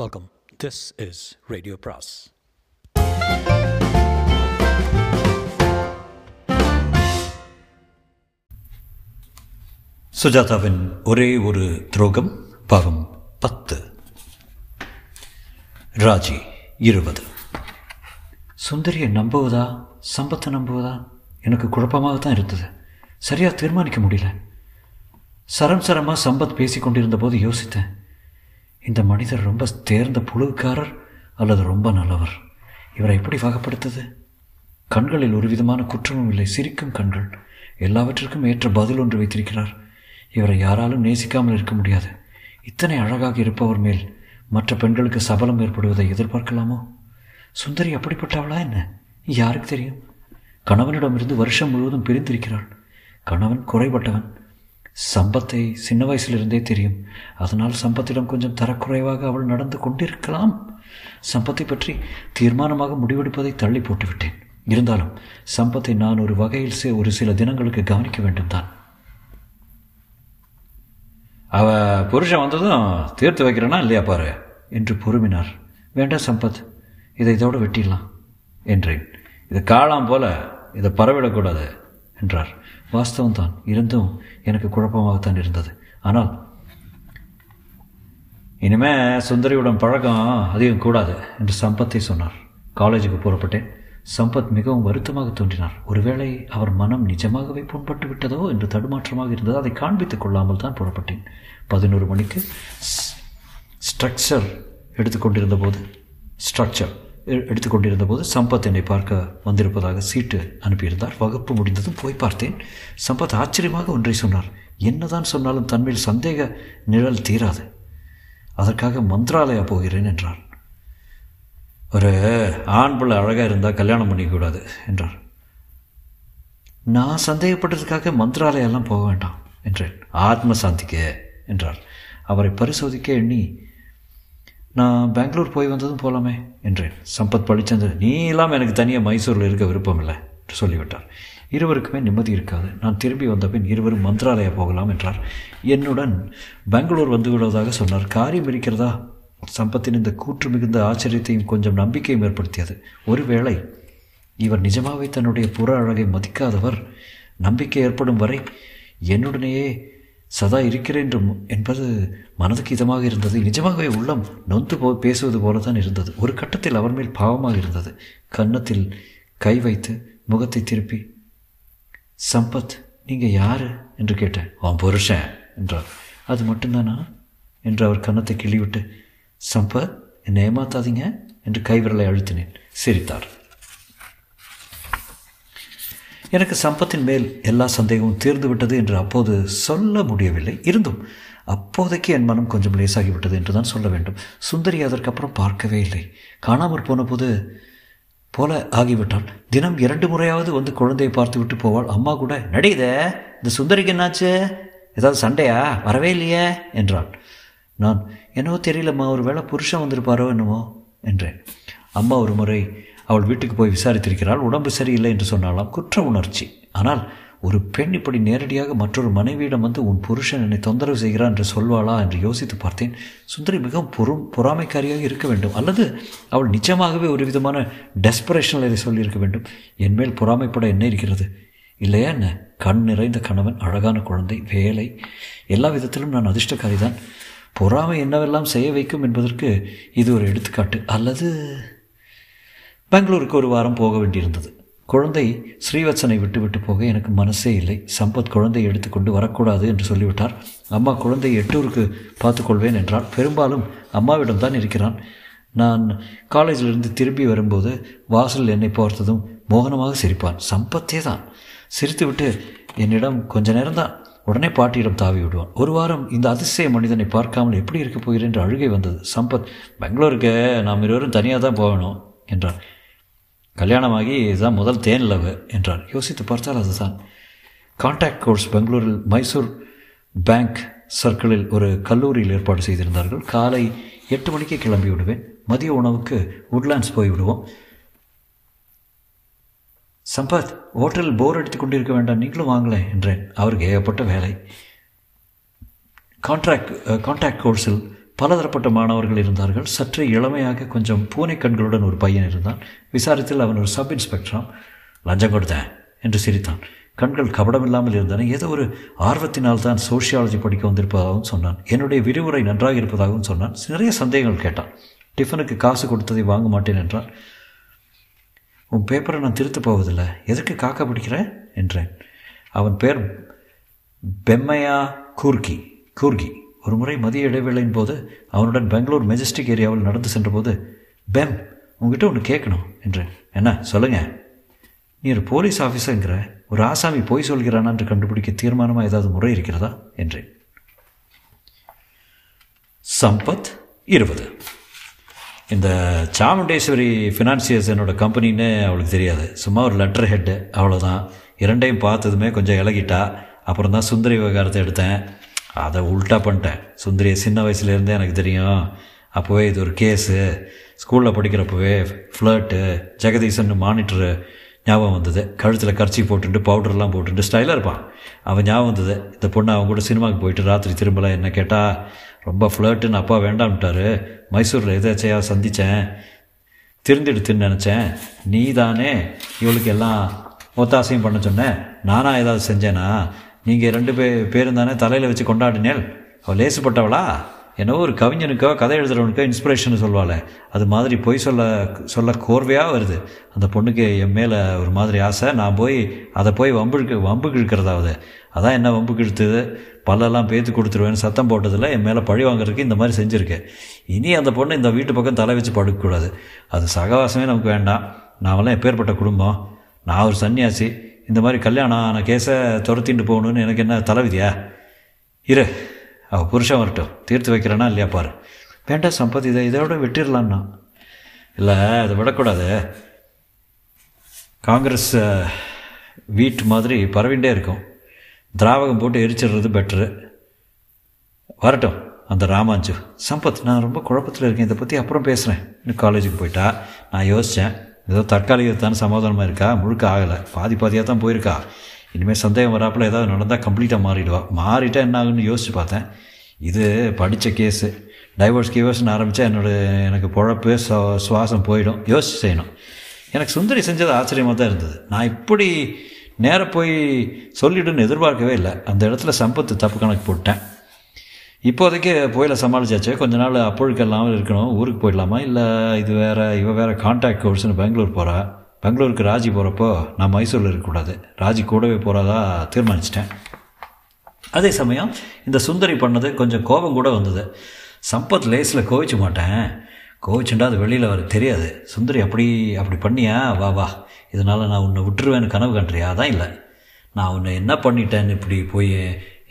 Welcome. This is radio Brass. சுஜாதாவின் ஒரே ஒரு துரோகம் பாவம் 10, ராஜி 20. சுந்தரியை நம்புவதா சம்பத்தை நம்புவதா எனக்கு குழப்பமாக தான் இருந்தது. சரியாக தீர்மானிக்க முடியல. சரம் சரமாக சம்பத் பேசி கொண்டிருந்த போது யோசித்தேன், இந்த மனிதர் ரொம்ப தேர்ந்த புழுக்காரர் அல்லது ரொம்ப நல்லவர். இவரை எப்படி வகைப்படுத்துது? கண்களில் ஒரு விதமான குற்றமும் இல்லை, சிரிக்கும் கண்கள். எல்லாவற்றிற்கும் ஏற்ற பதில் ஒன்று வைத்திருக்கிறார். இவரை யாராலும் நேசிக்காமல் இருக்க முடியாது. இத்தனை அழகாக இருப்பவர் மேல் மற்ற பெண்களுக்கு சபலம் ஏற்படுவதை எதிர்பார்க்கலாமோ? சுந்தரி அப்படிப்பட்டவளா என்ன? யாருக்கு தெரியும்? கணவனிடமிருந்து வருஷம் முழுவதும் பிரிந்திருக்கிறாள். கணவன் குறைபட்டவன். சம்பத்தை சின்ன வயசிலிருந்தே தெரியும். அதனால் சம்பத்திடம் கொஞ்சம் தரக்குறைவாக அவள் நடந்து கொண்டிருக்கலாம். சம்பத்தை பற்றி தீர்மானமாக முடிவெடுப்பதை தள்ளி போட்டுவிட்டேன். இருந்தாலும் சம்பத்தை நான் ஒரு வகையில் ஒரு சில தினங்களுக்கு கவனிக்க வேண்டும் தான். அவ புருஷன் வந்ததும் தீர்த்து வைக்கிறேனா இல்லையா பாரு என்று பொறுமினார். வேண்டாம் சம்பத், இதை இதோடு வெட்டிடலாம் என்றேன். இது காளாம் போல, இதை பரவிடக்கூடாது என்றார். வாஸ்தவம் தான், இருந்தும் எனக்கு குழப்பமாகத்தான் இருந்தது. ஆனால் இனிமேல் சுந்தரியுடன் பழக்கம் அதிகம் கூடாது என்று சம்பத்தை சொன்னார். காலேஜுக்கு புறப்பட்டேன். சம்பத் மிகவும் வருத்தமாக தோன்றினார். ஒருவேளை அவர் மனம் நிஜமாகவே புண்பட்டு விட்டதோ என்று தடுமாற்றமாக இருந்தது. அதை காண்பித்துக் கொள்ளாமல் தான் புறப்பட்டேன். 11 மணிக்கு ஸ்ட்ரக்சர் எடுத்துக்கொண்டிருந்த போது சம்பத் என்னை பார்க்க வந்திருப்பதாக சீட்டு அனுப்பியிருந்தார். வகுப்பு முடிந்ததும் போய் பார்த்தேன். சம்பத் ஆச்சரியமாக ஒன்றை சொன்னார். என்னதான் சொன்னாலும் தன்மேல் சந்தேக நிழல் தீராது, அதற்காக மந்திராலயா போகிறேன் என்றார். ஒரு ஆண் பிள்ளை அழகாக இருந்தால் கல்யாணம் பண்ணிக்கூடாது என்றார். நான் சந்தேகப்பட்டதுக்காக மந்திராலயெல்லாம் போக வேண்டாம் என்றேன். ஆத்ம சாந்திக்கு என்றார். அவரை பரிசோதிக்க எண்ணி நான் பெங்களூர் போய் வந்ததும் போகலாமே என்றேன். சம்பத் பழிச்சந்தது, நீ இல்லாமல் எனக்கு தனியாக மைசூரில் இருக்க விருப்பம் இல்லை என்று சொல்லிவிட்டார். இருவருக்குமே நிம்மதி இருக்காது. நான் திரும்பி வந்த பின் இருவரும் மந்திராலயா போகலாம் என்றார். என்னுடன் பெங்களூர் வந்து விடுவதாக சொன்னார். காரியம் இருக்கிறதா? சம்பத்தின் இந்த கூற்று மிகுந்த ஆச்சரியத்தையும் கொஞ்சம் நம்பிக்கையும் ஏற்படுத்தியது. ஒருவேளை இவர் நிஜமாகவே தன்னுடைய புற அழகை மதிக்காதவர், நம்பிக்கை ஏற்படும் வரை என்னுடனேயே சதா இருக்கிறேன் என்பது மனதுக்கு இதமாக இருந்தது. நிஜமாகவே உள்ளம் நொந்து பேசுவது போல தான் இருந்தது. ஒரு கட்டத்தில் அவர் மேல் பாவமாக இருந்தது. கன்னத்தில் கை வைத்து முகத்தை திருப்பி, சம்பத் நீங்கள் யார் என்று கேட்டேன். அவன் புருஷன் என்றார். அது மட்டும்தானா என்று அவர் கன்னத்தை கிள்ளிவிட்டு, சம்பத் என்னை ஏமாத்தாதீங்க என்று கைவிரலை அழுத்தினேன். சிரித்தார். எனக்கு சம்பத்தின் மேல் எல்லா சந்தேகமும் தீர்ந்துவிட்டது என்று அப்போது சொல்ல முடியவில்லை. இருந்தும் அப்போதைக்கு என் மனம் கொஞ்சம் லேசாகிவிட்டது என்று தான் சொல்ல வேண்டும். சுந்தரி அதற்கப்புறம் பார்க்கவே இல்லை. காணாமற் போன போது போல ஆகிவிட்டாள். தினம் 2 முறையாவது வந்து குழந்தையை பார்த்து விட்டு போவாள். அம்மா கூட, நடிகதே இந்த சுந்தரிக்கு என்னாச்சு, ஏதாவது சண்டையா, வரவே இல்லையே என்றாள். நான், என்னவோ தெரியலம்மா, ஒரு வேளை புருஷன் வந்திருப்பாரோ என்னமோ என்றேன். அம்மா ஒரு முறை அவள் வீட்டுக்கு போய் விசாரித்திருக்கிறாள். உடம்பு சரியில்லை என்று சொன்னாலாம். குற்ற உணர்ச்சி. ஆனால் ஒரு பெண் இப்படி நேரடியாக மற்றொரு மனைவியிடம் வந்து உன் புருஷன் என்னை தொந்தரவு செய்கிறான் என்று சொல்வாளா என்று யோசித்து பார்த்தேன். சுந்தரி மிகவும் பொறாமைக்காரியாக இருக்க வேண்டும். அல்லது அவள் நிச்சயமாகவே ஒரு விதமான டெஸ்பரேஷனில் இதை சொல்லியிருக்க வேண்டும். என்மேல் பொறாமைப்பட என்ன இருக்கிறது? இல்லையா என்ன? கண் நிறைந்த கணவன், அழகான குழந்தை, வேலை, எல்லா விதத்திலும் நான் அதிர்ஷ்டக்காரி தான். பொறாமை என்னவெல்லாம் செய்ய வைக்கும் என்பதற்கு இது ஒரு எடுத்துக்காட்டு. அல்லது பெங்களூருக்கு 1 வாரம் போக வேண்டியிருந்தது. குழந்தை ஸ்ரீவத்சனை விட்டுவிட்டு போக எனக்கு மனசே இல்லை. சம்பத் குழந்தையை எடுத்துக்கொண்டு வரக்கூடாது என்று சொல்லிவிட்டார். அம்மா குழந்தையை எட்டூருக்கு பார்த்துக்கொள்வேன் என்றார். பெரும்பாலும் அம்மாவிடம் தான் இருக்கிறான். நான் காலேஜிலிருந்து திரும்பி வரும்போது வாசல் என்னை பார்த்ததும் மோகனமாக சிரிப்பான். சம்பத்தே தான். சிரித்துவிட்டு என்னிடம் கொஞ்ச நேரம்தான், உடனே பாட்டியிடம் தாவி விடுவான். 1 வாரம் இந்த அதிசய மனிதனை பார்க்காமல் எப்படி இருக்க போகிறேன் என்று அழுகை வந்தது. சம்பத், பெங்களூருக்கு நாம் இருவரும் தனியாக தான் போகணும் என்றார். கல்யாணமாகி இதுதான் முதல் தேன் லவ் என்றார். யோசித்து பார்த்தால் அதுதான். கான்ட்ராக்ட் கோர்ஸ் பெங்களூரில் மைசூர் பேங்க் சர்க்கிளில் ஒரு கல்லூரியில் ஏற்பாடு செய்திருந்தார்கள். காலை 8 மணிக்கு கிளம்பி விடுவேன். மதிய உணவுக்கு உட்லாண்ட்ஸ் போய் விடுவோம். சம்பத், ஹோட்டலில் போர் அடித்துக் கொண்டிருக்க வேண்டாம், நீங்களும் வாங்கலேன் என்றேன். அவருக்கு ஏகப்பட்ட வேலை. கான்ட்ராக்ட் கோர்ஸில் பலதரப்பட்ட மாணவர்கள் இருந்தார்கள். சற்றே இளமையாக கொஞ்சம் பூனை கண்களுடன் ஒரு பையன் இருந்தான். விசாரித்தில் அவன் ஒரு சப் இன்ஸ்பெக்டராம். லஞ்சம் கொடுத்தேன் என்று சிரித்தான். கண்கள் கபடமில்லாமல் இருந்தன. ஏதோ ஒரு ஆர்வத்தினால் தான் சோஷியாலஜி படிக்க வந்திருப்பதாகவும் சொன்னான். என்னுடைய விரிவுரை நன்றாக இருப்பதாகவும் சொன்னான். நிறைய சந்தேகங்கள் கேட்டான். டிஃபனுக்கு காசு கொடுத்ததை வாங்க மாட்டேன் என்றான். உன் பேப்பரை நான் திருத்தப் போவதில்லை, எதற்கு காக்க பிடிக்கிறேன் என்றேன். அவன் பேர் பெம்மையா கூர்கி. ஒரு முறை மதிய இடைவேளையின் போது அவனுடன் பெங்களூர் மெஜஸ்டிக் ஏரியாவில் நடந்து சென்றபோது, பெம், உங்ககிட்ட ஒன்று கேட்கணும் என்றேன். என்ன? சொல்லுங்க. நீ ஒரு போலீஸ் ஆஃபீஸருங்கிற ஒரு ஆசாமி போய் சொல்கிறானா என்று கண்டுபிடிக்க தீர்மானமாக ஏதாவது முறை இருக்கிறதா என்றேன். சம்பத் 20. இந்த சாமுண்டேஸ்வரி ஃபினான்சியர்ஸ் என்னோட கம்பெனின்னு அவளுக்கு தெரியாது. சும்மா ஒரு லெட்டர் ஹெட்டு, அவ்வளோதான். இரண்டையும் பார்த்ததுமே கொஞ்சம் இலகிட்டா. அப்புறம் தான் சுந்தரி விவகாரத்தை எடுத்தேன். அதை உல்ட்டா பண்ணிட்டேன். சுந்தரியை சின்ன வயசுலேருந்தே எனக்கு தெரியும். அப்போவே இது ஒரு கேஸு. ஸ்கூலில் படிக்கிறப்பவே ஃப்ளர்ட்டு, ஜெகதீசன் மானிட்டரு ஞாபகம் வந்தது. கழுத்தில் கர்ச்சி போட்டுட்டு பவுடர்லாம் போட்டுட்டு ஸ்டைலாக இருப்பான். அவன் ஞாபகம் வந்தது. இந்த பொண்ணு அவன் கூட சினிமாவுக்கு போயிட்டு ராத்திரி திரும்பலாம் என்ன கேட்டால் ரொம்ப ஃப்ளர்ட்டுன்னு அப்பா வேண்டாம்ட்டாரு. மைசூரில் எதாச்சையா சந்தித்தேன். திருந்திடுத்துன்னு நினச்சேன். நீ தானே இவளுக்கு எல்லாம் ஒத்தாசையும் பண்ண சொன்னேன். நானாக ஏதாவது செஞ்சேனா? நீங்கள் ரெண்டு பேரும் தானே தலையில் வச்சு கொண்டாடினேன். அவள் லேசுப்பட்டவளா? என்னவோ ஒரு கவிஞனுக்கோ கதை எழுதுகிறவனுக்கோ இன்ஸ்பிரேஷன் சொல்வாள். அது மாதிரி போய் சொல்ல கோர்வையாக வருது. அந்த பொண்ணுக்கு என் மேலே ஒரு மாதிரி ஆசை. நான் போய் அதை போய் வம்புக்கு இழுக்கிறதாவது. அதான் என்ன வம்புக்கு இழுத்துது, பல்லெல்லாம் பேத்து கொடுத்துருவேன்னு சத்தம் போட்டதில் என் மேலே பழி வாங்குறதுக்கு இந்த மாதிரி செஞ்சுருக்கேன். இனி அந்த பொண்ணு இந்த வீட்டு பக்கம் தலை வச்சு படுக்கக்கூடாது. அது சகவாசமே நமக்கு வேண்டாம். நாமெல்லாம் எப்பேற்பட்ட குடும்பம். நான் ஒரு சன்னியாசி. இந்த மாதிரி கல்யாணம் ஆன கேஸை துரத்திட்டு போகணுன்னு எனக்கு என்ன தலைவிதியா? இரு, அவள் புருஷன் வரட்டும். தீர்த்து வைக்கிறேன்னா இல்லையா பாரு. வேண்டாம் சம்பத், இதோட வெட்டிடலான்னா இல்லை, அதை விடக்கூடாது. காங்கிரஸ் வீட்டு மாதிரி பரவிண்டே இருக்கும். திராவகம் போட்டு எரிச்சிடுறது பெட்ரு. வரட்டும் அந்த ராமாஞ்சு. சம்பத், நான் ரொம்ப குழப்பத்தில் இருக்கேன். இதை பற்றி அப்புறம் பேசுகிறேன். இன்னும் காலேஜுக்கு போயிட்டா. நான் யோசித்தேன், ஏதோ தற்காலிகத்தான சமாதானமாக இருக்கா, முழுக்க ஆகலை, பாதியாக தான் போயிருக்கா. இனிமேல் சந்தேகம் வராப்பில் ஏதாவது நடந்தால் கம்ப்ளீட்டாக மாறிடுவா. மாறிட்டா என்ன ஆகுன்னு யோசித்து பார்த்தேன். இது படித்த கேஸு. டைவர்ஸ்னு ஆரம்பித்தா எனக்கு பொழப்பு சுவாசம் போயிடும். யோசிச்சு செய்யணும். எனக்கு சுந்தரி செஞ்சது ஆச்சரியமாக தான் இருந்தது. நான் இப்படி நேராக போய் சொல்லிவிடுன்னு எதிர்பார்க்கவே இல்லை. அந்த இடத்துல சம்பத்து தப்பு கணக்கு போட்டேன். இப்போதைக்கு புயலை சமாளிச்சாச்சு. கொஞ்ச நாள் அப்பொழுக்கெல்லாம் இருக்கணும். ஊருக்கு போயிடலாமா? இல்லை இது வேறு, இவ வேறு கான்ட்ராக்ட் கோர்ஸ்னு பெங்களூர் போகிறா. பெங்களூருக்கு ராஜி போகிறப்போ நான் மைசூரில் இருக்கக்கூடாது. ராஜி கூடவே போகிறதா தீர்மானிச்சிட்டேன். அதே சமயம் இந்த சுந்தரி பண்ணது கொஞ்சம் கோபம் கூட வந்தது. சம்பத் லேஸில் கோவிச்சு மாட்டேன். கோவிச்சுண்டா அது வெளியில் வர தெரியாது. சுந்தரி அப்படி பண்ணியா, வா வா, இதனால் நான் உன்னை விட்டுருவேன்னு கனவு கண்டுறியா? அதான் இல்லை, நான் உன்னை என்ன பண்ணிட்டேன்னு இப்படி போய்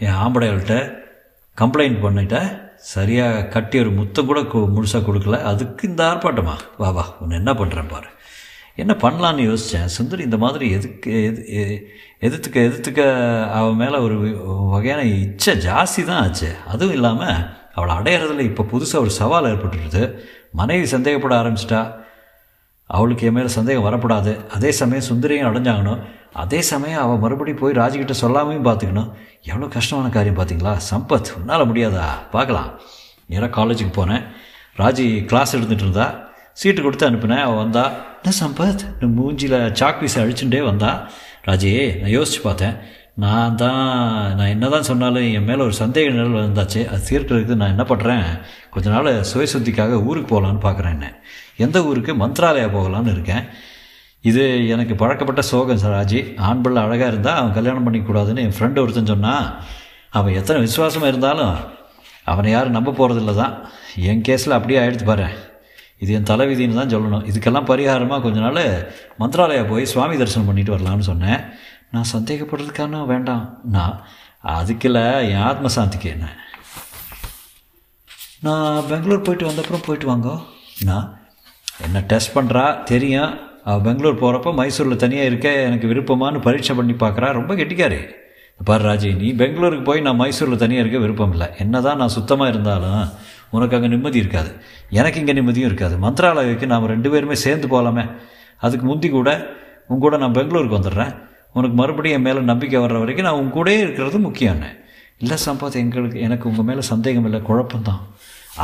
என் ஆம்படையாள்கிட்ட கம்ப்ளைண்ட் பண்ணிட்டேன். சரியாக கட்டி ஒரு முத்தம் கூட முழுசாக கொடுக்கல. அதுக்கு இந்த ஆர்ப்பாட்டமா? வா வா, உன்னை என்ன பண்ணுறேன் பாரு. என்ன பண்ணலான்னு யோசித்தேன். சுந்தரி இந்த மாதிரி எதிர்த்துக்க அவன் மேலே ஒரு வகையான இச்சை ஜாஸ்தி தான் ஆச்சு. அதுவும் இல்லாமல் அவளை அடையிறதுல இப்போ புதுசாக ஒரு சவால் ஏற்பட்டுருது. மனைவி சந்தேகப்பட ஆரம்பிச்சிட்டா. அவளுக்கு என் மேலே சந்தேகம் வரப்படாது. அதே சமயம் சுந்தரியும் அடைஞ்சாங்கணும். அதே சமயம் அவள் மறுபடியும் போய் ராஜிக்கிட்ட சொல்லாமையும் பார்த்துக்கணும். எவ்வளோ கஷ்டமான காரியம் பார்த்தீங்களா சம்பத்? உன்னால் முடியாதா? பார்க்கலாம். நேராக காலேஜுக்கு போனேன். ராஜி கிளாஸ் எடுத்துகிட்டு இருந்தா. சீட்டு கொடுத்து அனுப்பினேன். அவள் வந்தா. என்ன சம்பத், நான் மூஞ்சியில் சாக் பீஸை அழிச்சுட்டே வந்தா. ராஜி, நான் யோசித்து பார்த்தேன். நான் என்ன தான் சொன்னாலும் என் மேலே ஒரு சந்தேக நிலையில் இருந்தாச்சு. அது தீர்க்கிறதுக்கு நான் என்ன பண்ணுறேன், கொஞ்ச நாள் சுய சுத்திக்காக ஊருக்கு போகலான்னு பார்க்குறேன். என்ன எந்த ஊருக்கு? மந்த்ராலயா போகலான்னு இருக்கேன். இது எனக்கு பழக்கப்பட்ட சோகம் ராஜி. ஆண் பிள்ளை அழகாக இருந்தால் அவன் கல்யாணம் பண்ணிக்கூடாதுன்னு என் ஃப்ரெண்டு ஒருத்தன் சொன்னான். அவன் எத்தனை விசுவாசமாக இருந்தாலும் அவனை யாரும் நம்ப போகிறதில்ல தான். என் கேஸில் அப்படியே ஆகிடுத்து பாரு. இது என் தலைவிதின்னு தான் சொல்லணும். இதுக்கெல்லாம் பரிகாரமாக கொஞ்ச நாள் மந்த்ராலயா போய் சுவாமி தரிசனம் பண்ணிட்டு வரலான்னு சொன்னேன். நான் சந்தேகப்படுறதுக்கான வேண்டாம், நான் அதுக்கில்லை, என் ஆத்மசாந்திக்கு என்ன. நான் பெங்களூர் போயிட்டு வந்தப்புறம் போயிட்டு வாங்கோ. நான் என்ன டெஸ்ட் பண்ணுறா தெரியும். அவள் பெங்களூர் போகிறப்ப மைசூரில் தனியாக இருக்க எனக்கு விருப்பமானு பரீட்சை பண்ணி பார்க்குறா. ரொம்ப கெட்டிக்காரு பாரு ராஜி. நீ பெங்களூருக்கு போய் நான் மைசூரில் தனியாக இருக்க விருப்பம் இல்லை. என்ன தான் நான் சுத்தமாக இருந்தாலும் உனக்கு அங்கே நிம்மதி இருக்காது, எனக்கு இங்கே நிம்மதியும் இருக்காது. மந்த்ராலயாவுக்கு நாம் 2 பேருமே சேர்ந்து போகலாமே. அதுக்கு முந்தி கூட உன் கூட நான் பெங்களூருக்கு வந்துடுறேன். உனக்கு மறுபடியும் என் மேலே நம்பிக்கை வர்ற வரைக்கும் நான் உன் கூடயே இருக்கிறது முக்கியம். இல்லை சம்பாத், எனக்கு உங்கள் மேலே சந்தேகம் இல்லை, குழப்பந்தான்.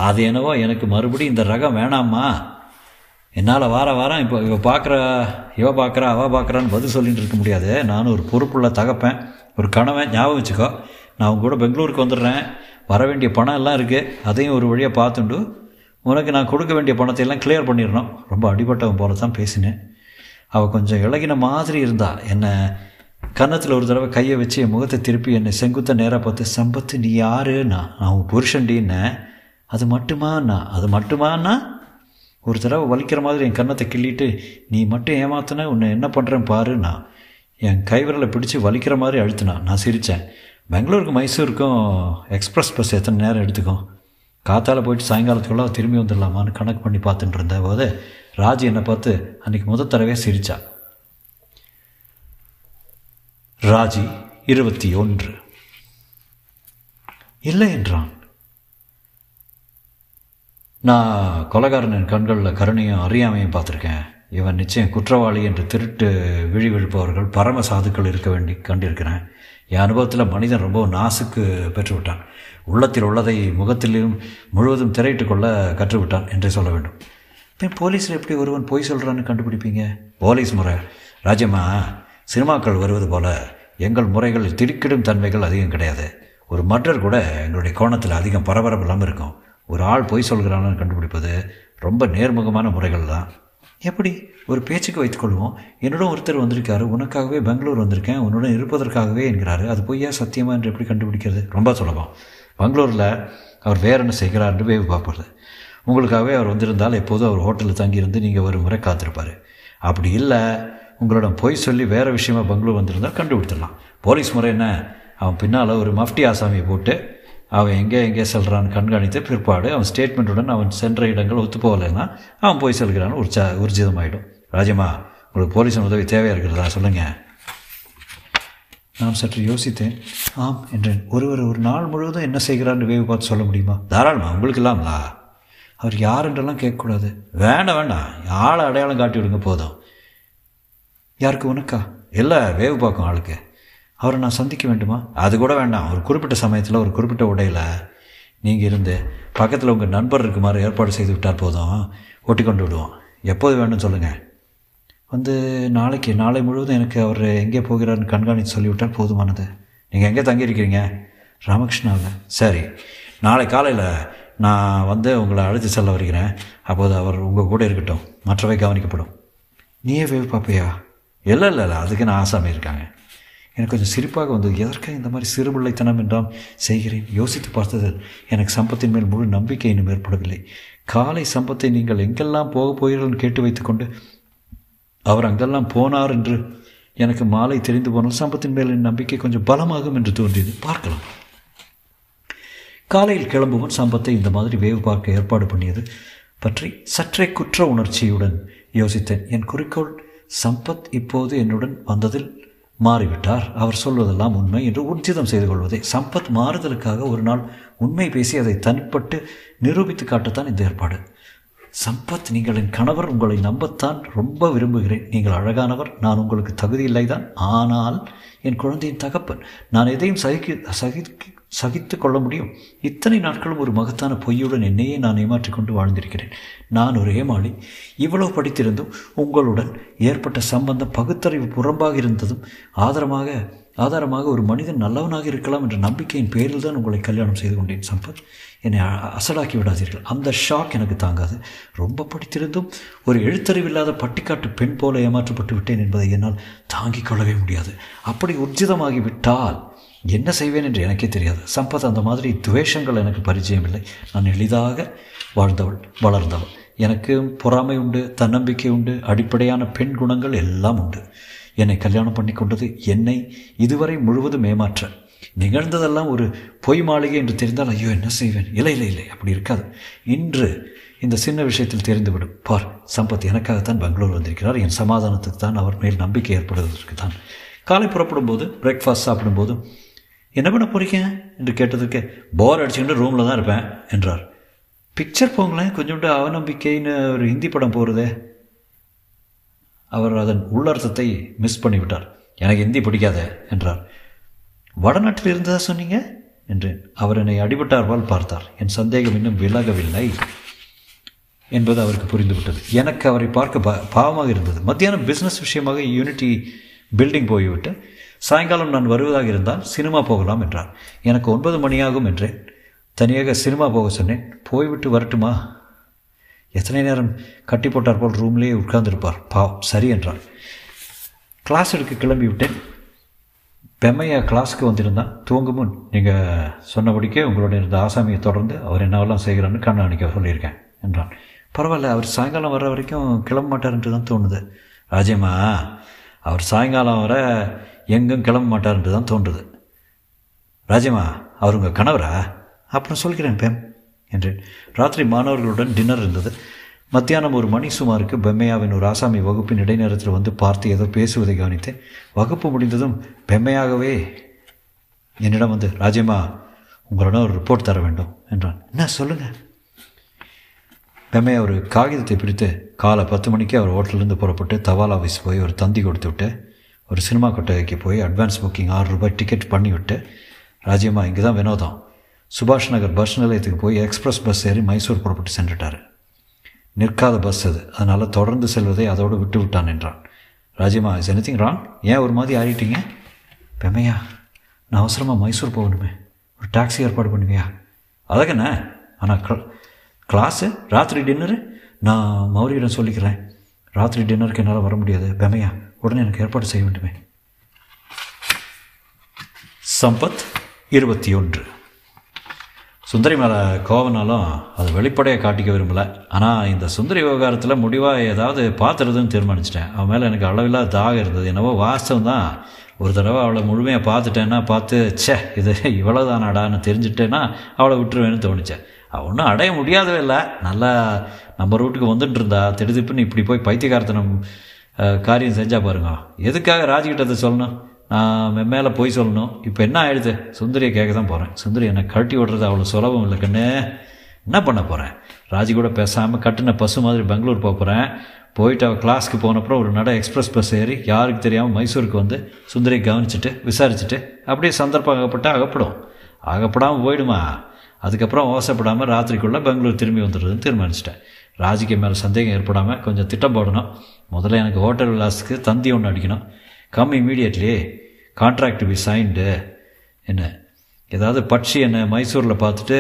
அது என்னவோ எனக்கு மறுபடியும் இந்த ரகம் வேணாம்மா, என்னால் வார வாரம் இப்போ இவ பார்க்குறா அவள் பார்க்குறான்னு பதில் சொல்லிகிட்டு இருக்க முடியாது. நானும் ஒரு பொறுப்புள்ள தகப்பேன், ஒரு கணவன். ஞாபகம் வச்சுக்கோ, நான் உங்க கூட பெங்களூருக்கு வந்துடுறேன். வர வேண்டிய பணம் எல்லாம் இருக்குது, அதையும் ஒரு வழியாக பார்த்துண்டு உனக்கு நான் கொடுக்க வேண்டிய பணத்தையெல்லாம் கிளியர் பண்ணிடணும். ரொம்ப அடிபட்டவன் போல தான் பேசினேன். அவள் கொஞ்சம் இழகின மாதிரி இருந்தா. என்னை கன்னத்தில் ஒரு தடவை கையை வச்சு என் முகத்தை திருப்பி என்னை செங்குத்த நேராக பார்த்து, "சம்பத்து, நீ யாருண்ணா?" "நான் உன் புருஷன்டின்னு." "அது மட்டுமாண்ணா?" "அது மட்டுமாண்ணா?" ஒரு தடவை வலிக்கிற மாதிரி என் கன்னத்தை கிள்ளிட்டு, "நீ மட்டும் ஏமாத்தின, உன்னை என்ன பண்ணுறேன் பாருண்ணா." என் கைவிரலை பிடிச்சி வலிக்கிற மாதிரி அழுத்துனா. நான் சிரித்தேன். பெங்களூருக்கு மைசூருக்கும் எக்ஸ்ப்ரெஸ் பஸ் எத்தனை நேரம் எடுத்துக்கும்? காத்தால் போயிட்டு சாயங்காலத்துக்குள்ளே திரும்பி வந்துடலாமான்னு கணக்கு பண்ணி பார்த்துட்டு இருந்த போது ராஜி என்னை பார்த்து அன்றைக்கி முதல் தடவையாக சிரித்தா. ராஜி 21. "இல்லை" என்றான். "நான் கொலைகாரனின் கண்களில் கருணையும் அறியாமையும் பார்த்துருக்கேன். இவன் நிச்சயம் குற்றவாளி என்று திருட்டு விழி விழுப்பவர்கள் பரம சாதுக்கள் இருக்க வேண்டி கண்டிருக்கிறேன். என் அனுபவத்தில் மனிதன் ரொம்ப நாசுக்கு பெற்றுவிட்டான். உள்ளத்தில் உள்ளதை முகத்திலும் முழுவதும் திரையிட்டு கொள்ள கற்றுவிட்டான் என்றே சொல்ல வேண்டும்." "பின் போலீஸில் எப்படி ஒருவன் பொய் சொல்கிறான்னு கண்டுபிடிப்பீங்க?" "போலீஸ் முறை ராஜம்மா சினிமாக்கள் வருவது போல எங்கள் முறைகளில் திடுக்கிடும் தன்மைகள் அதிகம் கிடையாது. ஒரு மர்டர் கூட எங்களுடைய கோணத்தில் அதிகம் பரபரப்பு இல்லாமல் இருக்கும். ஒரு ஆள் பொய் சொல்கிறான்னு கண்டுபிடிப்பது ரொம்ப நேர்முகமான முறைகள் தான்." "எப்படி?" "ஒரு பேச்சுக்கு வைத்துக்கொள்வோம். என்னுடன் ஒருத்தர் வந்திருக்காரு, "உனக்காகவே பெங்களூர் வந்திருக்கேன், உன்னுடன் இருப்பதற்காகவே" என்கிறாரு. அது பொய்யா சத்தியமா என்று எப்படி கண்டுபிடிக்கிறது? ரொம்ப சுலபம். பெங்களூரில் அவர் வேற என்ன செய்கிறார்னு வேவு பார்ப்பது. உங்களுக்காகவே அவர் வந்திருந்தால் எப்போதும் அவர் ஹோட்டலில் தங்கியிருந்து நீங்கள் ஒரு முறை காத்திருப்பார். அப்படி இல்லை உங்களோட பொய் சொல்லி வேறு விஷயமா பெங்களூர் வந்திருந்தால் கண்டுபிடிச்சிடலாம். போலீஸ் முறை என்ன? அவன் பின்னால் ஒரு மஃப்டி ஆசாமியை போட்டு அவன் எங்கே செல்கிறான்னு கண்காணித்த பிற்பாடு அவன் ஸ்டேட்மெண்ட்டுடன் அவன் சென்ற இடங்கள் ஒத்து போகலைன்னா அவன் போய் செல்கிறான்னு உர்ஜிதமாயிடும். ராஜம்மா, உங்களுக்கு போலீஸின் உதவி தேவையாக இருக்கிறதா? சொல்லுங்கள். நான் சற்று யோசித்தேன். "ஆம்" என்றேன். "ஒருவர் ஒரு நாள் முழுவதும் என்ன செய்கிறான்னு வேவு பார்த்து சொல்ல முடியுமா?" "தாராளமா, உங்களுக்கு இல்லாமலா?" "அவர் யார் என்றெல்லாம் கேட்கக்கூடாது." வேண்டாம், ஆளை அடையாளம் காட்டி விடுங்க போதும்." "யாருக்கு? உனக்கா?" "இல்லை, வேவு பார்க்கும் ஆளுக்கு." "அவரை நான் சந்திக்க வேண்டுமா?" "அது கூட வேண்டாம். ஒரு குறிப்பிட்ட சமயத்தில் ஒரு குறிப்பிட்ட உடையில் நீங்கள் இருந்து பக்கத்தில் உங்கள் நண்பர் இருக்குமாறு ஏற்பாடு செய்து விட்டால் போதும், ஒட்டி கொண்டு விடுவோம். எப்போது வேணும்னு சொல்லுங்கள்." "வந்து நாளை முழுவதும் எனக்கு அவர் எங்கே போகிறார்னு கண்காணித்து சொல்லிவிட்டால் போதுமானது." "நீங்கள் எங்கே தங்கியிருக்கிறீங்க?" "ராமகிருஷ்ணாவில்." "சரி, நாளை காலையில் நான் வந்து உங்களை அழைத்து செல்ல வருகிறேன். அப்போது அவர் உங்கள் கூட இருக்கட்டும், மற்றவை கவனிக்கப்படும்." "நீயே வேவு பார்ப்பையா?" இல்லை, அதுக்கு நான் ஆசாமி இருக்காங்க." எனக்கு கொஞ்சம் சிரிப்பாக வந்தது. எதற்காக இந்த மாதிரி சிறுபிள்ளைத்தனம் என்றாம் செய்கிறேன்? யோசித்து பார்த்ததில் எனக்கு சம்பத்தின் மேல் முழு நம்பிக்கை இன்னும் ஏற்படவில்லை. காலை சம்பத்தை நீங்கள் எங்கெல்லாம் போகப் போகிறீர்கள் கேட்டு வைத்துக்கொண்டு அவர் அங்கெல்லாம் போனார் என்று எனக்கு மாலை தெரிந்து போனால் சம்பத்தின் மேல் என் நம்பிக்கை கொஞ்சம் பலமாகும் என்று தோன்றியது. பார்க்கலாம். காலையில் கிளம்புவோம். சம்பத்தை இந்த மாதிரி வேவு பார்க்க ஏற்பாடு பண்ணியது பற்றி சற்றே குற்ற உணர்ச்சியுடன் யோசித்தேன். என் குறிக்கோள் சம்பத் இப்போது என்னுடன் வந்ததில் மாறிவிட்டார், அவர் சொல்வதெல்லாம் உண்மை என்று உறுதிதம் செய்து கொள்வதே. சம்பத் மாறுதலுக்காக ஒரு நாள் உண்மை பேசி அதை தனிப்பட்டு நிரூபித்து காட்டத்தான் இந்த ஏற்பாடு. "சம்பத், நீங்கள் என் கணவர், உங்களை நம்பத்தான் ரொம்ப விரும்புகிறேன். நீங்கள் அழகானவர், நான் உங்களுக்கு தகுதி இல்லைதான். ஆனால் என் குழந்தையின் தகப்பன், நான் எதையும் சகித்து கொள்ள முடியும். இத்தனை நாட்களும் ஒரு மகத்தான பொய்யுடன் என்னையே நான் ஏமாற்றிக்கொண்டு வாழ்ந்திருக்கிறேன். நான் ஒரு ஏமாளி. இவ்வளவு படித்திருந்தும் உங்களுடன் ஏற்பட்ட சம்பந்தம் பகுத்தறிவு புறம்பாக இருந்ததும் ஆதாரமாக ஒரு மனிதன் நல்லவனாக இருக்கலாம் என்ற நம்பிக்கையின் பேரில் தான் உங்களை கல்யாணம் செய்து கொண்டேன். சம்பத், என்னை அசலாக்கி விடாதீர்கள். அந்த ஷாக் எனக்கு தாங்காது. ரொம்ப படித்திருந்தும் ஒரு எழுத்தறிவில்லாத பட்டிக்காட்டு பெண் போல ஏமாற்றப்பட்டு விட்டேன் என்பதை என்னால் தாங்கிக் கொள்ளவே முடியாது. அப்படி உர்ஜிதமாகி விட்டால் என்ன செய்வேன் என்று எனக்கே தெரியாது. சம்பத் அந்த மாதிரி துவேஷங்கள் எனக்கு பரிச்சயம் இல்லை. நான் எளிதாக வாழ்ந்தவள், வளர்ந்தவள். எனக்கு பொறாமை உண்டு, தன்னம்பிக்கை உண்டு, அடிப்படையான பெண் குணங்கள் எல்லாம் உண்டு. என்னை கல்யாணம் பண்ணி கொண்டது என்னை இதுவரை முழுவதும் ஏமாற்ற. நிகழ்ந்ததெல்லாம் ஒரு பொய் மாளிகை என்று தெரிந்தால் ஐயோ என்ன செய்வேன்? இல்லை, அப்படி இருக்காது. இன்று இந்த சின்ன விஷயத்தில் தெரிந்துவிடும். பார், சம்பத் எனக்காகத்தான் பெங்களூர் வந்திருக்கிறார். என் சமாதானத்துக்கு தான், அவர் மேல் நம்பிக்கை ஏற்படுவதற்கு தான். காலை புறப்படும் போது பிரேக்ஃபாஸ்ட் சாப்பிடும்போது என்ன பண்ண போறீங்க என்று கேட்டதற்கு போர் அடிச்சுக்கிட்டு ரூமில் தான் இருப்பேன் என்றார். பிக்சர் போங்களேன், கொஞ்சோண்டு அவநம்பிக்கைன்னு ஒரு ஹிந்தி படம் போகிறதே. அவர் அதன் உள்ளர்த்தத்தை மிஸ் பண்ணிவிட்டார். எனக்கு ஹிந்தி பிடிக்காத என்றார். வடநாட்டில் இருந்ததா சொன்னீங்க? என்றேன். அவர் என்னை அடிபட்டார்பால் பார்த்தார். என் சந்தேகம் இன்னும் விலகவில்லை என்பது அவருக்கு புரிந்துவிட்டது. எனக்கு அவரை பார்க்க பாவமாக இருந்தது. மத்தியானம் பிஸ்னஸ் விஷயமாக யூனிட்டி பில்டிங் போய்விட்டு சாயங்காலம் நான் வருவதாக இருந்தால் சினிமா போகலாம் என்றார். எனக்கு 9 மணியாகும் என்றேன். தனியாக சினிமா போக சொன்னேன். போய்விட்டு வரட்டுமா? எத்தனை நேரம் கட்டி போட்டார் போல் ரூம்லேயே உட்கார்ந்துருப்பார். பாவம். சரி என்றார். கிளாஸ் எடுக்க கிளம்பிவிட்டேன். பெம்மையா கிளாஸுக்கு வந்திருந்தான். தூங்கும் முன் நீங்கள் சொன்னபடிக்கே உங்களோட இருந்த ஆசாமியை தொடர்ந்து அவர் என்னவெல்லாம் செய்கிறான்னு கண்ணாணிக்க சொல்லியிருக்கேன் என்றான். பரவாயில்ல, அவர் சாயங்காலம் வர்ற வரைக்கும் கிளம்ப மாட்டார் என்று தான் தோணுது. ராஜேமா, அவர் சாயங்காலம் வர எங்கும் கிளம்ப மாட்டார் என்று தான் தோன்றுது. ராஜேமா, அவர் உங்கள் கணவரா? அப்புறம் சொல்கிறேன் பெம் என்றேன். ராத்திரி மாணவர்களுடன் டின்னர் இருந்தது. மத்தியானம் 1 மணி சுமாருக்கு பெம்மையாவின் ஒரு ஆசாமி வகுப்பின் இடைநேரத்தில் வந்து பார்த்து ஏதோ பேசுவதை கவனித்தேன். வகுப்பு முடிந்ததும் பெம்மையாகவே என்னிடம் வந்து, ராஜேமா, உங்களிடம் ஒரு ரிப்போர்ட் தர வேண்டும் என்றான். என்ன? சொல்லுங்கள். பெம்மையா ஒரு காகிதத்தை பிடித்து, காலை 10 மணிக்கு அவர் ஹோட்டலிருந்து புறப்பட்டு தபால் ஆஃபீஸ் போய் ஒரு தந்தி கொடுத்து விட்டு, ஒரு சினிமா கொட்டகைக்கு போய் அட்வான்ஸ் புக்கிங் 6 ரூபாய் டிக்கெட் பண்ணிவிட்டு, ராஜேமா இங்கே தான் வினோதம், சுபாஷ் நகர் பஸ் நிலையத்துக்கு போய் எக்ஸ்பிரஸ் பஸ் ஏறி மைசூர் புறப்பட்டு சென்றுட்டார். நிற்காத பஸ் அது, அதனால் தொடர்ந்து செல்வதை அதோடு விட்டு விட்டான் என்றான். ராஜேமா, இஸ் எனிதிங் ராங்? ஏன் ஒரு மாதிரி ஆறிட்டீங்க? பெம்மையா, நான் அவசரமாக மைசூர் போகணுமே, ஒரு டாக்ஸி ஏற்பாடு பண்ணுவியா? அழகண்ணே, ஆனால் கிளாஸு ராத்திரி டின்னரு நான் மௌரியிடம் சொல்லிக்கிறேன். ராத்திரி டின்னருக்கு என்னால் வர முடியாது. பெம்மையா உடனே எனக்கு ஏற்பாடு செய்ய வேண்டுமே. சம்பத் 21. சுந்தரி மேலே கோவனாலும் அது வெளிப்படையை காட்டிக்க விரும்பலை. ஆனால் இந்த சுந்தரி விவகாரத்தில் முடிவாக ஏதாவது பார்த்துறதுன்னு தீர்மானிச்சிட்டேன். அவன் மேலே எனக்கு அளவில்லாத தாகம் இருந்தது. என்னவோ வாஸ்தவம் தான். ஒரு தடவை அவளை முழுமையாக பார்த்துட்டேன்னா சே இது இவ்வளோ தானாடான்னு தெரிஞ்சுட்டேன்னா அவளை விட்டுருவேன்னு தோணிச்சேன். அவள் ஒன்றும் அடைய முடியாதவே இல்லை. நல்லா நம்ம ரூட்டுக்கு வந்துட்டு இருந்தா திடுதிப்புன்னு இப்படி போய் பைத்தியகாரத்தனம் காரியம் செஞ்சால் பாருங்க. எதுக்காக ராஜ்கிட்ட அதை சொல்லணும்? நான் மேலே போய் சொல்லணும். இப்போ என்ன ஆகிடுது? சுந்தரியை கேட்க தான் போகிறேன். சுந்தரி என்னை கட்டி விடுறது அவ்வளோ சுலபம் இல்லை கண்ணு. என்ன பண்ண போகிறேன்? ராஜி கூட பேசாமல் கட்டின பஸ்ஸு மாதிரி பெங்களூர் போகிறேன். போயிட்டு அவள் கிளாஸ்க்கு போனப்புறம் ஒரு நட எக்ஸ்பிரஸ் பஸ் ஏறி யாருக்கு தெரியாமல் மைசூருக்கு வந்து சுந்தரியை கவனிச்சுட்டு விசாரிச்சுட்டு அப்படியே சந்தர்ப்பம் ஆகப்படாமல் போயிடுமா? அதுக்கப்புறம் ஓசைப்படாமல் ராத்திரிக்குள்ளே பெங்களூர் திரும்பி வந்துடுறதுன்னு தீர்மானிச்சிட்டேன். ராஜிக்கு மேலே சந்தேகம் ஏற்படாமல் கொஞ்சம் திட்டம் போடணும். முதல்ல எனக்கு ஹோட்டல் விலாஸுக்கு தந்தி ஒன்று அடிக்கணும். Come immediately, contract to be signed. என்ன ஏதாவது பட்சி என்னை மைசூரில் பார்த்துட்டு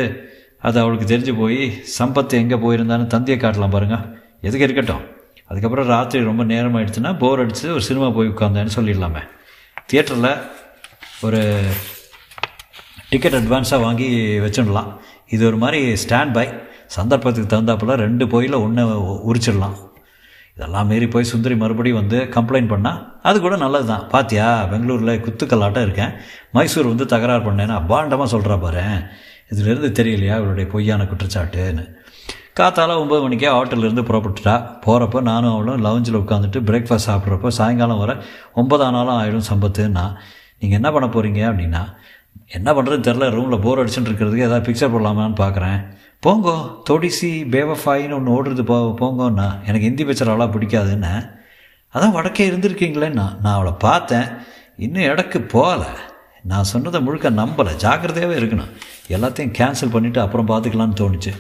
அது அவளுக்கு தெரிஞ்சு போய் சம்பத்து எங்கே போயிருந்தான்னு தந்தியை காட்டலாம் பாருங்கள். எதுக்கு இருக்கட்டும். அதுக்கப்புறம் ராத்திரி ரொம்ப நேரம் ஆகிடுச்சுன்னா போர் அடித்து ஒரு சினிமா போய் உட்காந்தேன்னு சொல்லிடலாமே. தியேட்டரில் ஒரு டிக்கெட் அட்வான்ஸாக வாங்கி வச்சுடலாம். இது ஒரு மாதிரி ஸ்டாண்ட் பை. சந்தர்ப்பத்துக்கு தகுந்தாப்பில் 2 போயில் 1 உரிச்சிடலாம். இதெல்லாம் மீறி போய் சுந்தரி மறுபடியும் வந்து கம்ப்ளைண்ட் பண்ணால் அது கூட நல்லது தான். பார்த்தியா, பெங்களூரில் குத்துக்கல்லாட்டம் இருக்கேன், மைசூர் வந்து தகராறு பண்ணேன்னு அபாண்டமாக சொல்கிறா பாரு. இதிலிருந்து தெரியலையா இவளுடைய பொய்யான குற்றச்சாட்டுன்னு. காத்தால 9 மணிக்கே ஹோட்டலிருந்து புறப்பட்டுட்டா. போகிறப்போ நானும் அவளும் லவுஞ்சில் உட்காந்துட்டு பிரேக்ஃபாஸ்ட் சாப்பிட்றப்போ சாயங்காலம் வர 9 ஆனாலும் ஆயிடும் சம்பத்துன்னா. நீங்கள் என்ன பண்ண போகிறீங்க அப்படின்னா, என்ன பண்ணுறதுன்னு தெரில, ரூமில் போர் அடிச்சுட்டு இருக்கிறதுக்கு ஏதாவது பிக்சர் போடலாமான்னு பார்க்குறேன். போங்கோ, தொடிசி பேவஃபாயின்னு ஒன்று ஓடுறது போங்கோண்ணா. எனக்கு ஹிந்தி பிக்சர் அவ்வளோ பிடிக்காதுன்னு. அதான் வடக்கே இருந்திருக்கீங்களேண்ணா. நான் அவளை பார்த்தேன், இன்னும் இடக்கு போகலை. நான் சொன்னதை முழுக்க நம்பலை. ஜாக்கிரதையாகவே இருக்கணும். எல்லாத்தையும் கேன்சல் பண்ணிவிட்டு அப்புறம் பார்த்துக்கலான்னு தோணுச்சு.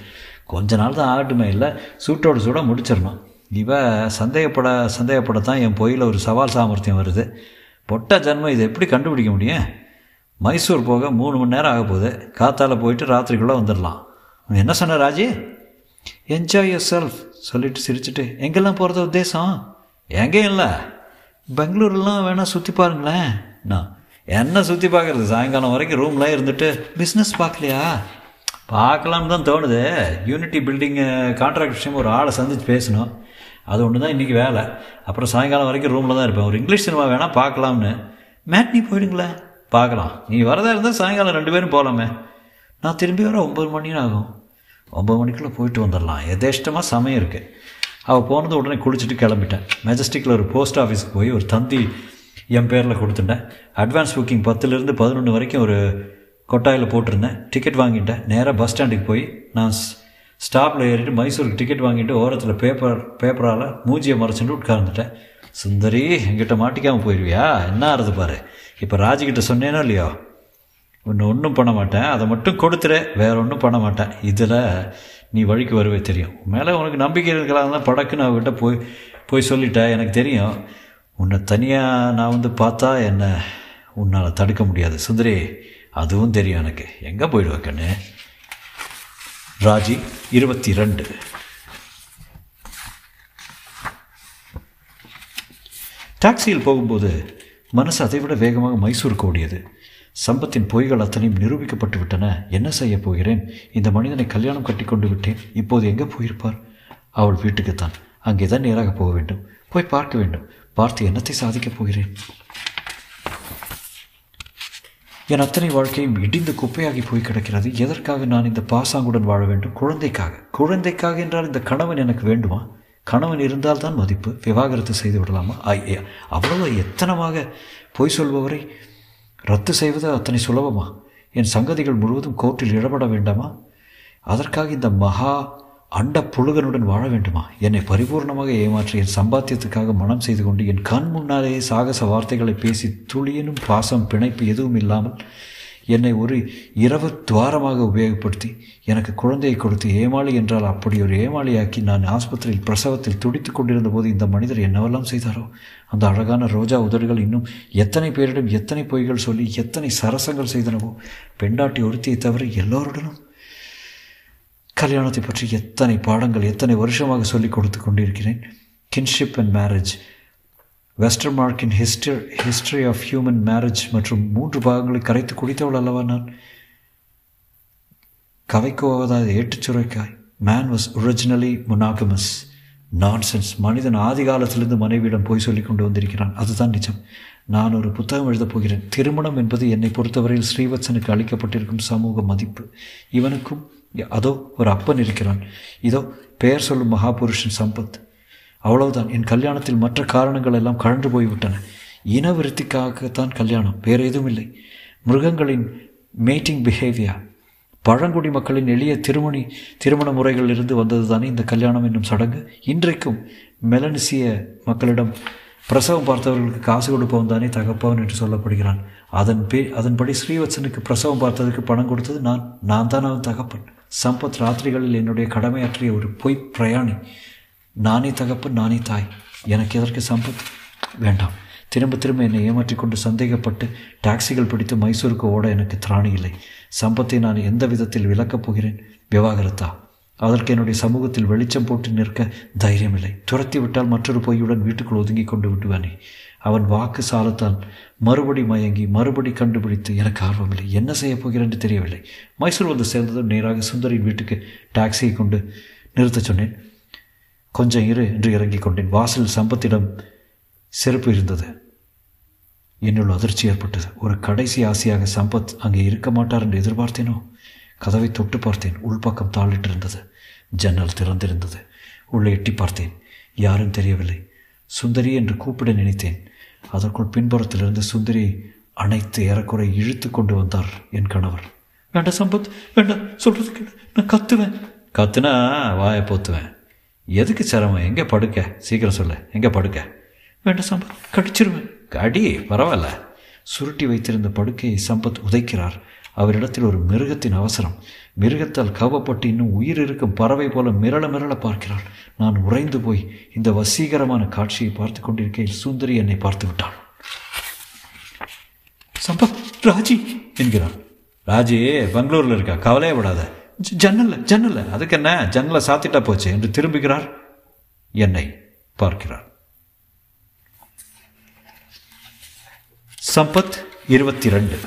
கொஞ்ச நாள் தான் ஆகட்டுமே, இல்லை சூட்டோடு சூடாக முடிச்சிடணும். இவள் சந்தேகப்படத்தான் என் பொயில் ஒரு சவால் சாமர்த்தியம் வருது. பொட்ட ஜன்மம், இதை எப்படி கண்டுபிடிக்க முடியும்? மைசூர் போக 3 மணி நேரம் ஆக போகுது. காத்தால போயிட்டு ராத்திரிக்குள்ளே வந்துடலாம். என்ன சொன்ன ராஜி? என்ஜாய் யுவர் செல்ஃப் சொல்லிட்டு சிரிச்சுட்டு, எங்கெல்லாம் போகிறது உத்தேசம்? எங்கேயும் இல்லை, பெங்களூர்லாம் வேணால் சுற்றி பாருங்களேன். நான் என்ன சுற்றி பார்க்குறது? சாயங்காலம் வரைக்கும் ரூம்லாம் இருந்துட்டு பிஸ்னஸ் பார்க்கலையா? பார்க்கலாம்னு தான் தோணுது. யூனிட்டி பில்டிங்கு கான்ட்ராக்ட் விஷயம் ஒரு ஆளை சந்தித்து பேசணும். அது ஒன்று தான் இன்றைக்கி வேலை. அப்புறம் சாயங்காலம் வரைக்கும் ரூமில் தான் இருப்பேன். ஒரு இங்கிலீஷ் சினிமா வேணால் பார்க்கலாம்னு. மேட்னி போயிடுங்களேன். பார்க்கலாம். நீ வரதாக இருந்தால் சாயங்காலம் 2 பேரும் போகலாமே. நான் திரும்பி வர 9 மணின்னு ஆகும். 9 மணிக்குள்ளே போயிட்டு வந்துடலாம். எதேஷ்டமாக சமயம் இருக்குது. அவள் போனது உடனே குளிச்சுட்டு கிளம்பிட்டேன். மெஜஸ்டிக்கில் ஒரு போஸ்ட் ஆஃபீஸுக்கு போய் ஒரு தந்தி என் பேரில் கொடுத்துட்டேன். அட்வான்ஸ் புக்கிங் 10லேருந்து 11 வரைக்கும் ஒரு கொட்டாயில் போட்டிருந்தேன். டிக்கெட் வாங்கிட்டேன். நேராக பஸ் ஸ்டாண்டுக்கு போய் நான் ஸ்டாப்பில் ஏறிட்டு மைசூருக்கு டிக்கெட் வாங்கிட்டு ஓரத்தில் பேப்பரால் மூஞ்சியை மறைச்சிட்டு உட்கார்ந்துட்டேன். சுந்தரி என்கிட்ட மாட்டிக்காமல் போயிடுவியா? என்ன ஆறுது பாரு. இப்போ ராஜிக்கிட்ட சொன்னேனோ இல்லையோ, ஒன்று ஒன்றும் பண்ண மாட்டேன், அதை மட்டும் கொடுத்துற, வேற ஒன்றும் பண்ண மாட்டேன், இதில் நீ வழிக்கு வருவே தெரியும், மேலே உனக்கு நம்பிக்கை இருக்கலாம் தான். படக்குன்னு அவகிட்ட போய் சொல்லிட்டேன், எனக்கு தெரியும் உன்னை தனியாக நான் வந்து பார்த்தா என்னை உன்னால் தடுக்க முடியாது சுந்தரி, அதுவும் தெரியும் எனக்கு, எங்கே போயிடுவேன் கண்ணு. ராஜி 22. டாக்ஸியில் போகும்போது மனசு அதைவிட வேகமாக மைசூருக்கு ஓடியது. சம்பத்தின் பொய்கள் அத்தனையும் நிரூபிக்கப்பட்டு விட்டன. என்ன செய்ய போகிறேன்? இந்த மனிதனை கல்யாணம் கட்டி கொண்டு விட்டேன். இப்போது எங்கே போயிருப்பார்? அவள் வீட்டுக்குத்தான். அங்கே தான் நேராக போக வேண்டும், போய் பார்க்க வேண்டும். பார்த்து என்னத்தை சாதிக்கப் போகிறேன்? என் அத்தனை வாழ்க்கையும் இடிந்து குப்பையாகி போய் கிடக்கிறது. எதற்காக நான் இந்த பாசாங்குடன் வாழ வேண்டும்? குழந்தைக்காக. குழந்தைக்காக என்றால் இந்த கணவன் எனக்கு வேண்டுமா? கணவன் இருந்தால் தான் மதிப்பு. விவாகரத்து செய்து விடலாமா? அவ்வளவு எத்தனமாக பொய் சொல்பவரை ரத்து செய்வது அத்தனை சுலபமா? என் சங்கதிகள் முழுவதும் கோர்ட்டில் இடப்பட வேண்டாமா? அதற்காக இந்த மகா அண்ட புழுகனுடன் வாழ வேண்டுமா? என்னை பரிபூர்ணமாக ஏமாற்றி என் சம்பாத்தியத்துக்காக மனம் செய்து கொண்டு என் கண் முன்னாலேயே சாகச வார்த்தைகளை பேசி துளியனும் பாசம் பிணைப்பு எதுவும் இல்லாமல் என்னை ஒரு இரவு துவாரமாக உபயோகப்படுத்தி எனக்கு குழந்தையை கொடுத்து ஏமாளி என்றால் அப்படி ஒரு ஏமாளியாக்கி நான் ஆஸ்பத்திரியில் பிரசவத்தில் துடித்து கொண்டிருந்த போது இந்த மனிதர் என்னவெல்லாம் செய்தாரோ. அந்த அழகான ரோஜா உதடுகள் இன்னும் எத்தனை பேரிடம் எத்தனை பொய்கள் சொல்லி எத்தனை சரசங்கள் செய்தனவோ. பெண்டாட்டி ஒருத்தியை தவிர எல்லோருடனும் கல்யாணத்தை பற்றி எத்தனை பாடங்கள் எத்தனை வருஷமாக சொல்லிக் கொடுத்து கொண்டிருக்கிறேன். கின்ஷிப் அண்ட் மேரேஜ், வெஸ்டர்மார்க்கின் ஹிஸ்டரி ஆஃப் ஹியூமன் மேரேஜ் மற்றும் 3 பாகங்களை கரைத்து குடித்தவள் அல்லவா நான். கவைக்கோவதாவது ஏட்டுச்சுரைக்காய். Man was originally monogamous. Nonsense. மனிதன் ஆதி காலத்திலிருந்து மனைவியிடம் போய் சொல்லி கொண்டு வந்திருக்கிறான், அதுதான் நிஜம். நான் ஒரு புத்தகம் எழுதப் போகிறேன். திருமணம் என்பது என்னை பொறுத்தவரையில் ஸ்ரீவத்சனுக்கு அளிக்கப்பட்டிருக்கும் சமூக மதிப்பு. இவனுக்கும் அதோ ஒரு அப்பன் இருக்கிறான், இதோ பெயர் சொல்லும் மகாபுருஷன் சம்பத். அவ்வளவுதான். என் கல்யாணத்தில் மற்ற காரணங்கள் எல்லாம் கழன்று போய்விட்டன. இனவிருத்திக்காகத்தான் கல்யாணம், வேறு எதுவும் இல்லை. மிருகங்களின் மேட்டிங் பிஹேவியர், பழங்குடி மக்களின் எளிய திருமண முறைகளிலிருந்து வந்தது தானே இந்த கல்யாணம் என்னும் சடங்கு. இன்றைக்கும் மெலனிசிய மக்களிடம் பிரசவம் பார்த்தவர்களுக்கு காசு கொடுப்பவன் தானே தகப்பவன் என்று சொல்லப்படுகிறான். அதன்படி ஸ்ரீவத்சனுக்கு பிரசவம் பார்த்ததுக்கு பணம் கொடுத்தது நான் தான் அவன் தகப்பன். சம்பத் ராத்திரிகளில் என்னுடைய கடமையாற்றிய ஒரு பொய் பிரயாணி. நானே தகப்பன், நானே தாய், எனக்கு எதற்கு சம்பத்? வேண்டாம். திரும்ப திரும்ப என்னை ஏமாற்றி கொண்டு சந்தேகப்பட்டு டாக்ஸிகள் பிடித்து மைசூருக்கு ஓட எனக்கு திராணி இல்லை. சம்பத்தை நான் எந்த விதத்தில் விளக்கப் போகிறேன்? விவாகரத்தா? அதற்கு என்னுடைய சமூகத்தில் வெளிச்சம் போட்டு நிற்க தைரியமில்லை. துரத்தி விட்டால் மற்றொரு பொய்யுடன் வீட்டுக்குள் ஒதுங்கி கொண்டு விட்டுவானே. அவன் வாக்கு சாலத்தால் மறுபடி மயங்கி மறுபடி கண்டுபிடித்து எனக்கு ஆர்வமில்லை. என்ன செய்ய போகிறேன் என்று தெரியவில்லை. மைசூர் வந்து சேர்ந்ததும் நேராக சுந்தரின் வீட்டுக்கு டாக்ஸியை கொண்டு நிறுத்தச் சொன்னேன். கொஞ்சம் இரு என்று இறங்கிக் கொண்டேன். வாசலில் சம்பத்திடம் செருப்பு இருந்தது. என்னுள் அதிர்ச்சி ஏற்பட்டது. ஒரு கடைசி ஆசையாக சம்பத் அங்கே இருக்க மாட்டார் என்று எதிர்பார்த்தேனோ. கதவை தொட்டு பார்த்தேன். உள்பக்கம் தாளிட்டிருந்தது. ஜன்னல் திறந்திருந்தது. உள்ளே எட்டி பார்த்தேன். யாரும் தெரியவில்லை. சுந்தரி என்று கூப்பிட நினைத்தேன். அதற்குள் பின்புறத்திலிருந்து சுந்தரி அணைத்து ஏறக்குறை இழுத்து கொண்டு வந்தார் என் கணவர். வேண்டாம் சம்பத், வேண்டாம், சொல்றதுக்கு நான் கத்துவேன். கத்துனா வாயை போத்துவேன். எதுக்கு சிரமம்? எங்கே படுக்க? சீக்கிரம் சொல்ல, எங்கே படுக்க? வேண்டாம் சம்பத், கடிச்சிருவேன். கடி பரவாயில்ல. சுருட்டி வைத்திருந்த படுக்கையை சம்பத் உதைக்கிறார். அவரிடத்தில் ஒரு மிருகத்தின் அவசரம். மிருகத்தால் கவப்பட்டு இன்னும் உயிர் இருக்கும் பறவை போல மிரள மிரள பார்க்கிறாள். நான் உறைந்து போய் இந்த வசீகரமான காட்சியை பார்த்து கொண்டிருக்கையில் சுந்தரி என்னை பார்த்து விட்டாள். சம்பத், ராஜி என்கிறான். ராஜி பெங்களூரில் இருக்கா, கவலையப்படாத. ஜன்னல்ல அதுக்கு என்ன, ஜன்னலை சாத்திட்டா போச்சு என்று திரும்புகிறார். என்னை பார்க்கிறார். சம்பத் 22.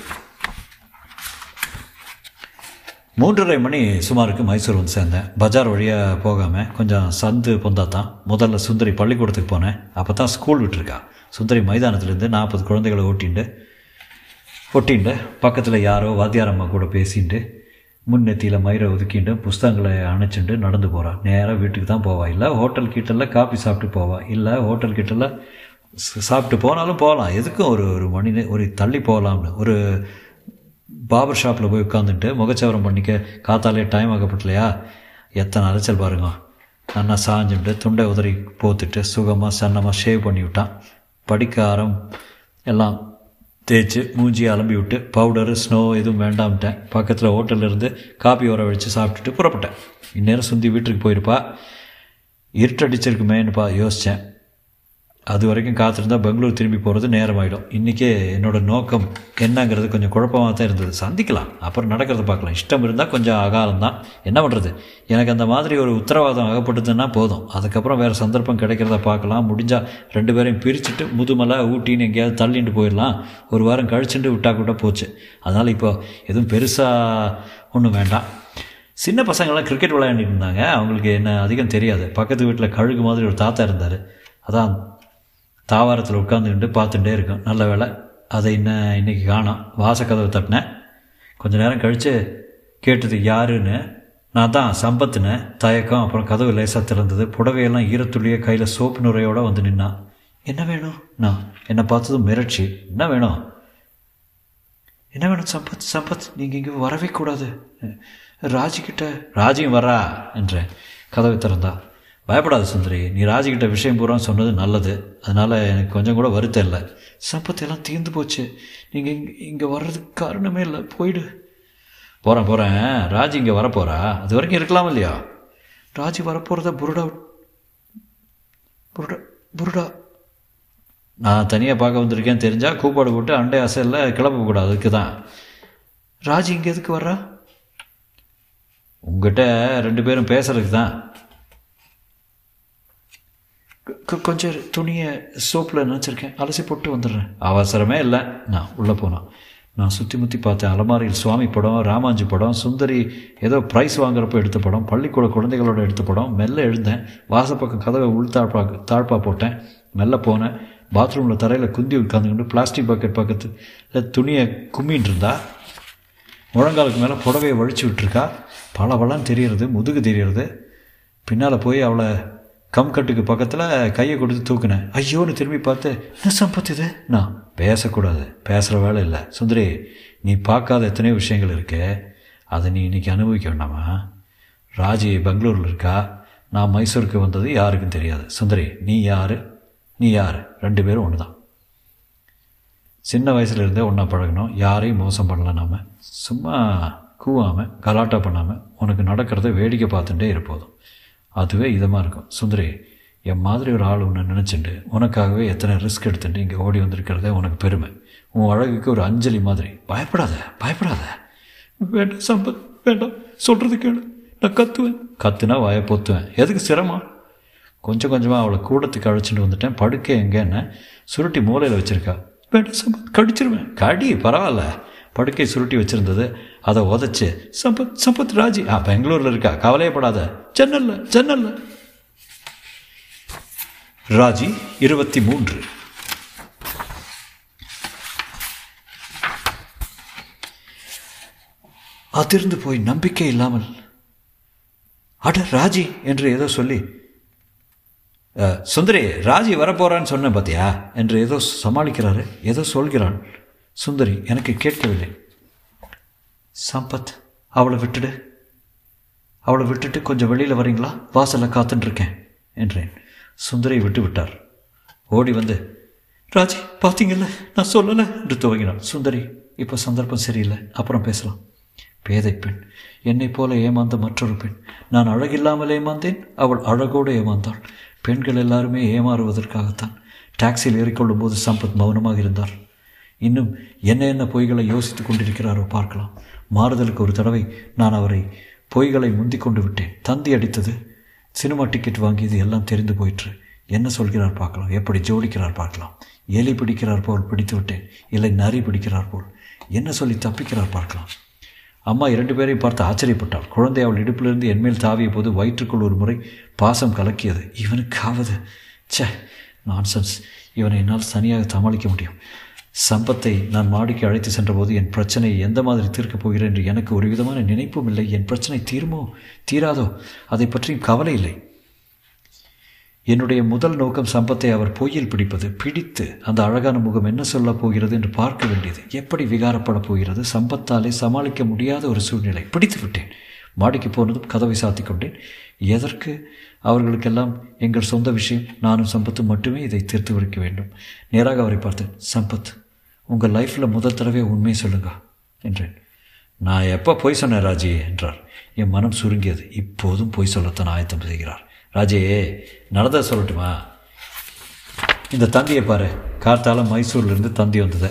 3:30 மணி சுமாருக்கு மைசூர் வந்து சேர்ந்தேன். பஜார் வழியாக போகாமல் கொஞ்சம் சந்து பொந்தாத்தான். முதல்ல சுந்தரி பள்ளிக்கூடத்துக்கு போனேன். அப்போ தான் ஸ்கூல் விட்டுருக்கா. சுந்தரி மைதானத்துலேருந்து 40 குழந்தைகளை ஒட்டிண்டு பக்கத்தில் யாரோ வாத்தியாரம்மா கூட பேசிட்டு முன்னெத்தியில் மயிரை ஒதுக்கிண்டு புஸ்தகங்களை அணைச்சிட்டு நடந்து போகிறான். நேராக வீட்டுக்கு தான் போவாள். இல்லை ஹோட்டல் கிட்டல காஃபி சாப்பிட்டு போவாள். இல்லை ஹோட்டல் கிட்டல சாப்பிட்டு போனாலும் போகலாம். எதுக்கும் ஒரு மணி ஒரு தள்ளி போகலாம்னு ஒரு பாபர் ஷாப்பில் போய் உட்காந்துட்டு முகச்சவரம் பண்ணிக்க காத்தாலே டைம் ஆகப்பட்டலையா. எத்தனை அலைச்சல் பாருங்க. நல்லா சாஞ்சுட்டு துண்டை உதறி போத்துட்டு சுகமாக சன்னமாக ஷேவ் பண்ணி விட்டான். படிக்காரம் எல்லாம் தேய்ச்சி மூஞ்சி அலம்பி விட்டு பவுடரு ஸ்னோ எதுவும் வேண்டாம்ட்டேன். பக்கத்தில் ஹோட்டல்லேருந்து காப்பி உர வச்சு சாப்பிட்டுட்டு புறப்பட்டேன். இந்நேரம் சுந்தி வீட்டுக்கு போயிருப்பா. இருட்டடிச்சிருக்குமேன்னுப்பா யோசித்தேன். அது வரைக்கும் காத்திருந்தால் பெங்களூர் திரும்பி போகிறது நேரமாகிடும். இன்றைக்கே என்னோடய நோக்கம் என்னங்கிறது கொஞ்சம் குழப்பமாக தான் இருந்தது. சந்திக்கலாம், அப்புறம் நடக்கிறத பார்க்கலாம். இஷ்டம் இருந்தால் கொஞ்சம் அகாலம்தான், என்ன பண்ணுறது. எனக்கு அந்த மாதிரி ஒரு உத்தரவாதம் ஆகப்பட்டதுன்னா போதும். அதுக்கப்புறம் வேறு சந்தர்ப்பம் கிடைக்கிறத பார்க்கலாம். முடிஞ்சால் ரெண்டு பேரையும் பிரிச்சுட்டு முதுமலை ஊட்டின்னு எங்கேயாவது தள்ளிட்டு போயிடலாம். ஒரு வாரம் கழிச்சுட்டு விட்டா கூட போச்சு. அதனால் இப்போ எதுவும் பெருசாக ஒன்றும் வேண்டாம். சின்ன பசங்கள்லாம் கிரிக்கெட் விளையாண்டுட்டு இருந்தாங்க. அவங்களுக்கு என்ன அதிகம் தெரியாது. பக்கத்து வீட்டில் கழுகு மாதிரி ஒரு தாத்தா இருந்தார். அதான் தாவாரத்தில் உட்காந்துக்கிட்டு பார்த்துட்டே இருக்கும். நல்ல வேலை அதை இன்றைக்கி காணோம். வாசக்கதவை தட்டினேன். கொஞ்சம் நேரம் கழித்து கேட்டது யாருன்னு. நான் தான் சம்பத்துன்னு. தயக்கம். அப்புறம் கதவு லேசாக திறந்தது. புடவையெல்லாம் ஈரத்துள்ளியே கையில் சோப்பு நுரையோடு வந்து நின்னான். என்ன வேணும்? நான் என்னை பார்த்ததும் மிரட்சி. என்ன வேணும்? என்ன வேணும்? சம்பத் நீங்கள் இங்கே வரவே கூடாது. ராஜிக்கிட்ட ராஜியும் வரா என்றேன். கதவை திறந்தா. பயப்படாத சுந்தரி, நீ ராஜிக்கிட்ட விஷயம் பூரா சொன்னது நல்லது. அதனால் எனக்கு கொஞ்சம் கூட வருத்தம் இல்லை. சம்பத்தெல்லாம் தீர்ந்து போச்சு. நீங்கள் இங்கே வர்றதுக்கு காரணமே இல்லை. போயிடு. போகிறேன். ராஜி இங்கே வரப்போகிறா. அது வரைக்கும் இருக்கலாம் இல்லையா? ராஜி வரப்போகிறத புருடா நான் தனியாக பார்க்க வந்திருக்கேன்னு தெரிஞ்சால் கூப்பாடு போட்டு அண்டை அசையில் கிளப்பக்கூடாது. அதுக்கு தான். ராஜி இங்கே எதுக்கு வர்றா? உங்கள்கிட்ட ரெண்டு பேரும் பேசுறதுக்கு தான். கொஞ்சம் துணியை சோப்பில் நினச்சிருக்கேன், அலசி போட்டு வந்துடுறேன். அவசரமே இல்லை. நான் உள்ளே போனேன். நான் சுற்றி முற்றி பார்த்தேன். அலமாரியில் சுவாமி படம், ராமாஞ்சி படம், சுந்தரி ஏதோ ப்ரைஸ் வாங்குறப்போ எடுத்த படம், பள்ளிக்கூட குழந்தைகளோட எடுத்த படம். மெல்ல எழுந்தேன். வாசப்பக்கம் கதவை உள் தாழ்ப்பா போட்டேன். மெல்ல போனேன். பாத்ரூமில் தரையில் குந்தி உட்காந்துக்கிட்டு பிளாஸ்டிக் பக்கெட் பக்கத்தில் துணியை கும்மின்ட்டு இருந்தா. முழங்காலுக்கு மேலே புடவையை வழிச்சு விட்டுருக்கா. பலவெல்லாம் தெரிகிறது, முதுகு தெரிகிறது. பின்னால் போய் அவளை கம்கட்டுக்கு பக்கத்தில் கையை கொடுத்து தூக்குனேன். ஐயோன்னு திரும்பி பார்த்து, என்ன சம்பத்து இது? நான் பேசக்கூடாது, பேசுகிற வேலை இல்லை. சுந்தரி, நீ பார்க்காத எத்தனையோ விஷயங்கள் இருக்கு. அதை நீ இன்றைக்கி அனுபவிக்க வேண்டாமா? ராஜி பெங்களூரில் இருக்கா. நான் மைசூருக்கு வந்தது யாருக்கும் தெரியாது. சுந்தரி, நீ யார்? ரெண்டு பேரும் ஒன்று தான். சின்ன வயசுலேருந்தே ஒன்றா பழகணும். யாரையும் மோசம் பண்ணல. நாம் சும்மா கூவாமல் கலாட்டா பண்ணாமல் உனக்கு நடக்கிறத வேடிக்கை பார்த்துட்டே இருப்போதும். அதுவே இதமாக இருக்கும். சுந்தரி, என் மாதிரி ஒரு ஆள் ஒன்று நினச்சிட்டு உனக்காகவே எத்தனை ரிஸ்க் எடுத்துட்டு இங்கே ஓடி வந்திருக்கிறதே உனக்கு பெருமை. உன் அழகுக்கு ஒரு அஞ்சலி மாதிரி. பயப்படாத. வேண்டாம் சம்பத், வேண்டாம். சொல்கிறது கேளு. நான் கத்துவேன். கத்துனா வாயை பொத்துவேன். எதுக்கு சிரமம்? கொஞ்சம் கொஞ்சமாக அவளை கூடத்துக்கு அழைச்சிட்டு வந்துட்டேன். படுக்கை எங்கேன்னு சுருட்டி மூலையில் வச்சுருக்கா. வேண்டாம் சம்பத், கடிச்சிருவேன். கடி பரவாயில்ல. படுக்கை சுருட்டி வச்சுருந்தது. அதை உதச்சி, சம்பத் ராஜி பெங்களூரில் இருக்கா, கவலையப்படாத. ஜன்னல்ல ராஜி 23. அதிர்ந்து போய் நம்பிக்கை இல்லாமல் அட ராஜி என்று ஏதோ சொல்லி, சுந்தரி ராஜி வரப்போறான்னு சொன்னேன் பாத்தியா என்று ஏதோ சமாளிக்கிறாரு, ஏதோ சொல்கிறான். சுந்தரி, எனக்கு கேட்கவில்லை. சம்பத், அவளை விட்டுட்டு கொஞ்சம் வெளியில் வரீங்களா? வாசலில் காத்துட்டுருக்கேன் என்றேன். சுந்தரி விட்டு விட்டார். ஓடி வந்து, ராஜி பார்த்தீங்கல்ல, நான் சொல்லலை என்று துவங்கினான். சுந்தரி, இப்போ சந்தர்ப்பம் சரியில்லை, அப்புறம் பேசலாம். பேதை பெண், என்னை போல ஏமாந்த மற்றொரு பெண். நான் அழகில்லாமல் ஏமாந்தேன், அவள் அழகோடு ஏமாந்தாள். பெண்கள் எல்லாருமே ஏமாறுவதற்காகத்தான். டாக்ஸியில் ஏறிக்கொள்ளும் போது சம்பத் மௌனமாக இருந்தார். இன்னும் என்ன பொய்களை யோசித்து கொண்டிருக்கிறாரோ பார்க்கலாம். மாறுதலுக்கு ஒரு தடவை நான் அவரை பொய்களை முந்தி கொண்டு விட்டேன். தந்தி அடித்தது, சினிமா டிக்கெட் வாங்கியது எல்லாம் தெரிந்து போயிற்று. என்ன சொல்கிறார் பார்க்கலாம், எப்படி ஜோடிக்கிறார் பார்க்கலாம். எலி பிடிக்கிறார் போல் பிடித்து விட்டேன், இல்லை நரி பிடிக்கிறார் போல். என்ன சொல்லி தப்பிக்கிறார் பார்க்கலாம். அம்மா இரண்டு பேரையும் பார்த்து ஆச்சரியப்பட்டாள். குழந்தை அவள் இடுப்பிலிருந்து என்மேல் தாவிய போது வயிற்றுக்குள் ஒரு முறை பாசம் கலக்கியது. இவனுக்காவது சே நான்சென்ஸ், இவனை என்னால் சரியாக சமாளிக்க முடியும். சம்பத்தை நான் மாடிக்கு அழைத்து சென்றபோது என் பிரச்சனையை எந்த மாதிரி தீர்க்கப் போகிறேன் என்று எனக்கு ஒரு விதமான நினைப்பும் இல்லை. என் பிரச்சனை தீருமோ தீராதோ அதை பற்றியும் கவலை இல்லை. என்னுடைய முதல் நோக்கம் சம்பத்தை அவர் பொய்யில் பிடிப்பது, பிடித்து அந்த அழகான முகம் என்ன சொல்லப் போகிறது என்று பார்க்க வேண்டியது, எப்படி விகாரப்படப் போகிறது. சம்பத்தாலே சமாளிக்க முடியாத ஒரு சூழ்நிலை. பிடித்து விட்டேன். மாடிக்கு போனதும் கதவை சாத்தி கொண்டேன். எதற்கு? அவர்களுக்கெல்லாம் எங்கள் சொந்த விஷயம். நானும் சம்பத்தும் மட்டுமே இதை தீர்த்து வைக்க வேண்டும். நேராக அவரை பார்த்தேன். சம்பத், உங்கள் லைஃப்பில் முதல் தடவை உண்மையை சொல்லுங்க என்றேன். நான் எப்போ போய் சொன்னேன் ராஜே என்றார். என் மனம் சுருங்கியது. இப்போதும் போய் சொல்லத்தான் ஆயத்தம் செய்கிறார். ராஜே நடந்ததை சொல்லட்டுமா? இந்த தந்தியை பாரு, கார்த்தால மைசூர்லேருந்து தந்தி வந்தது,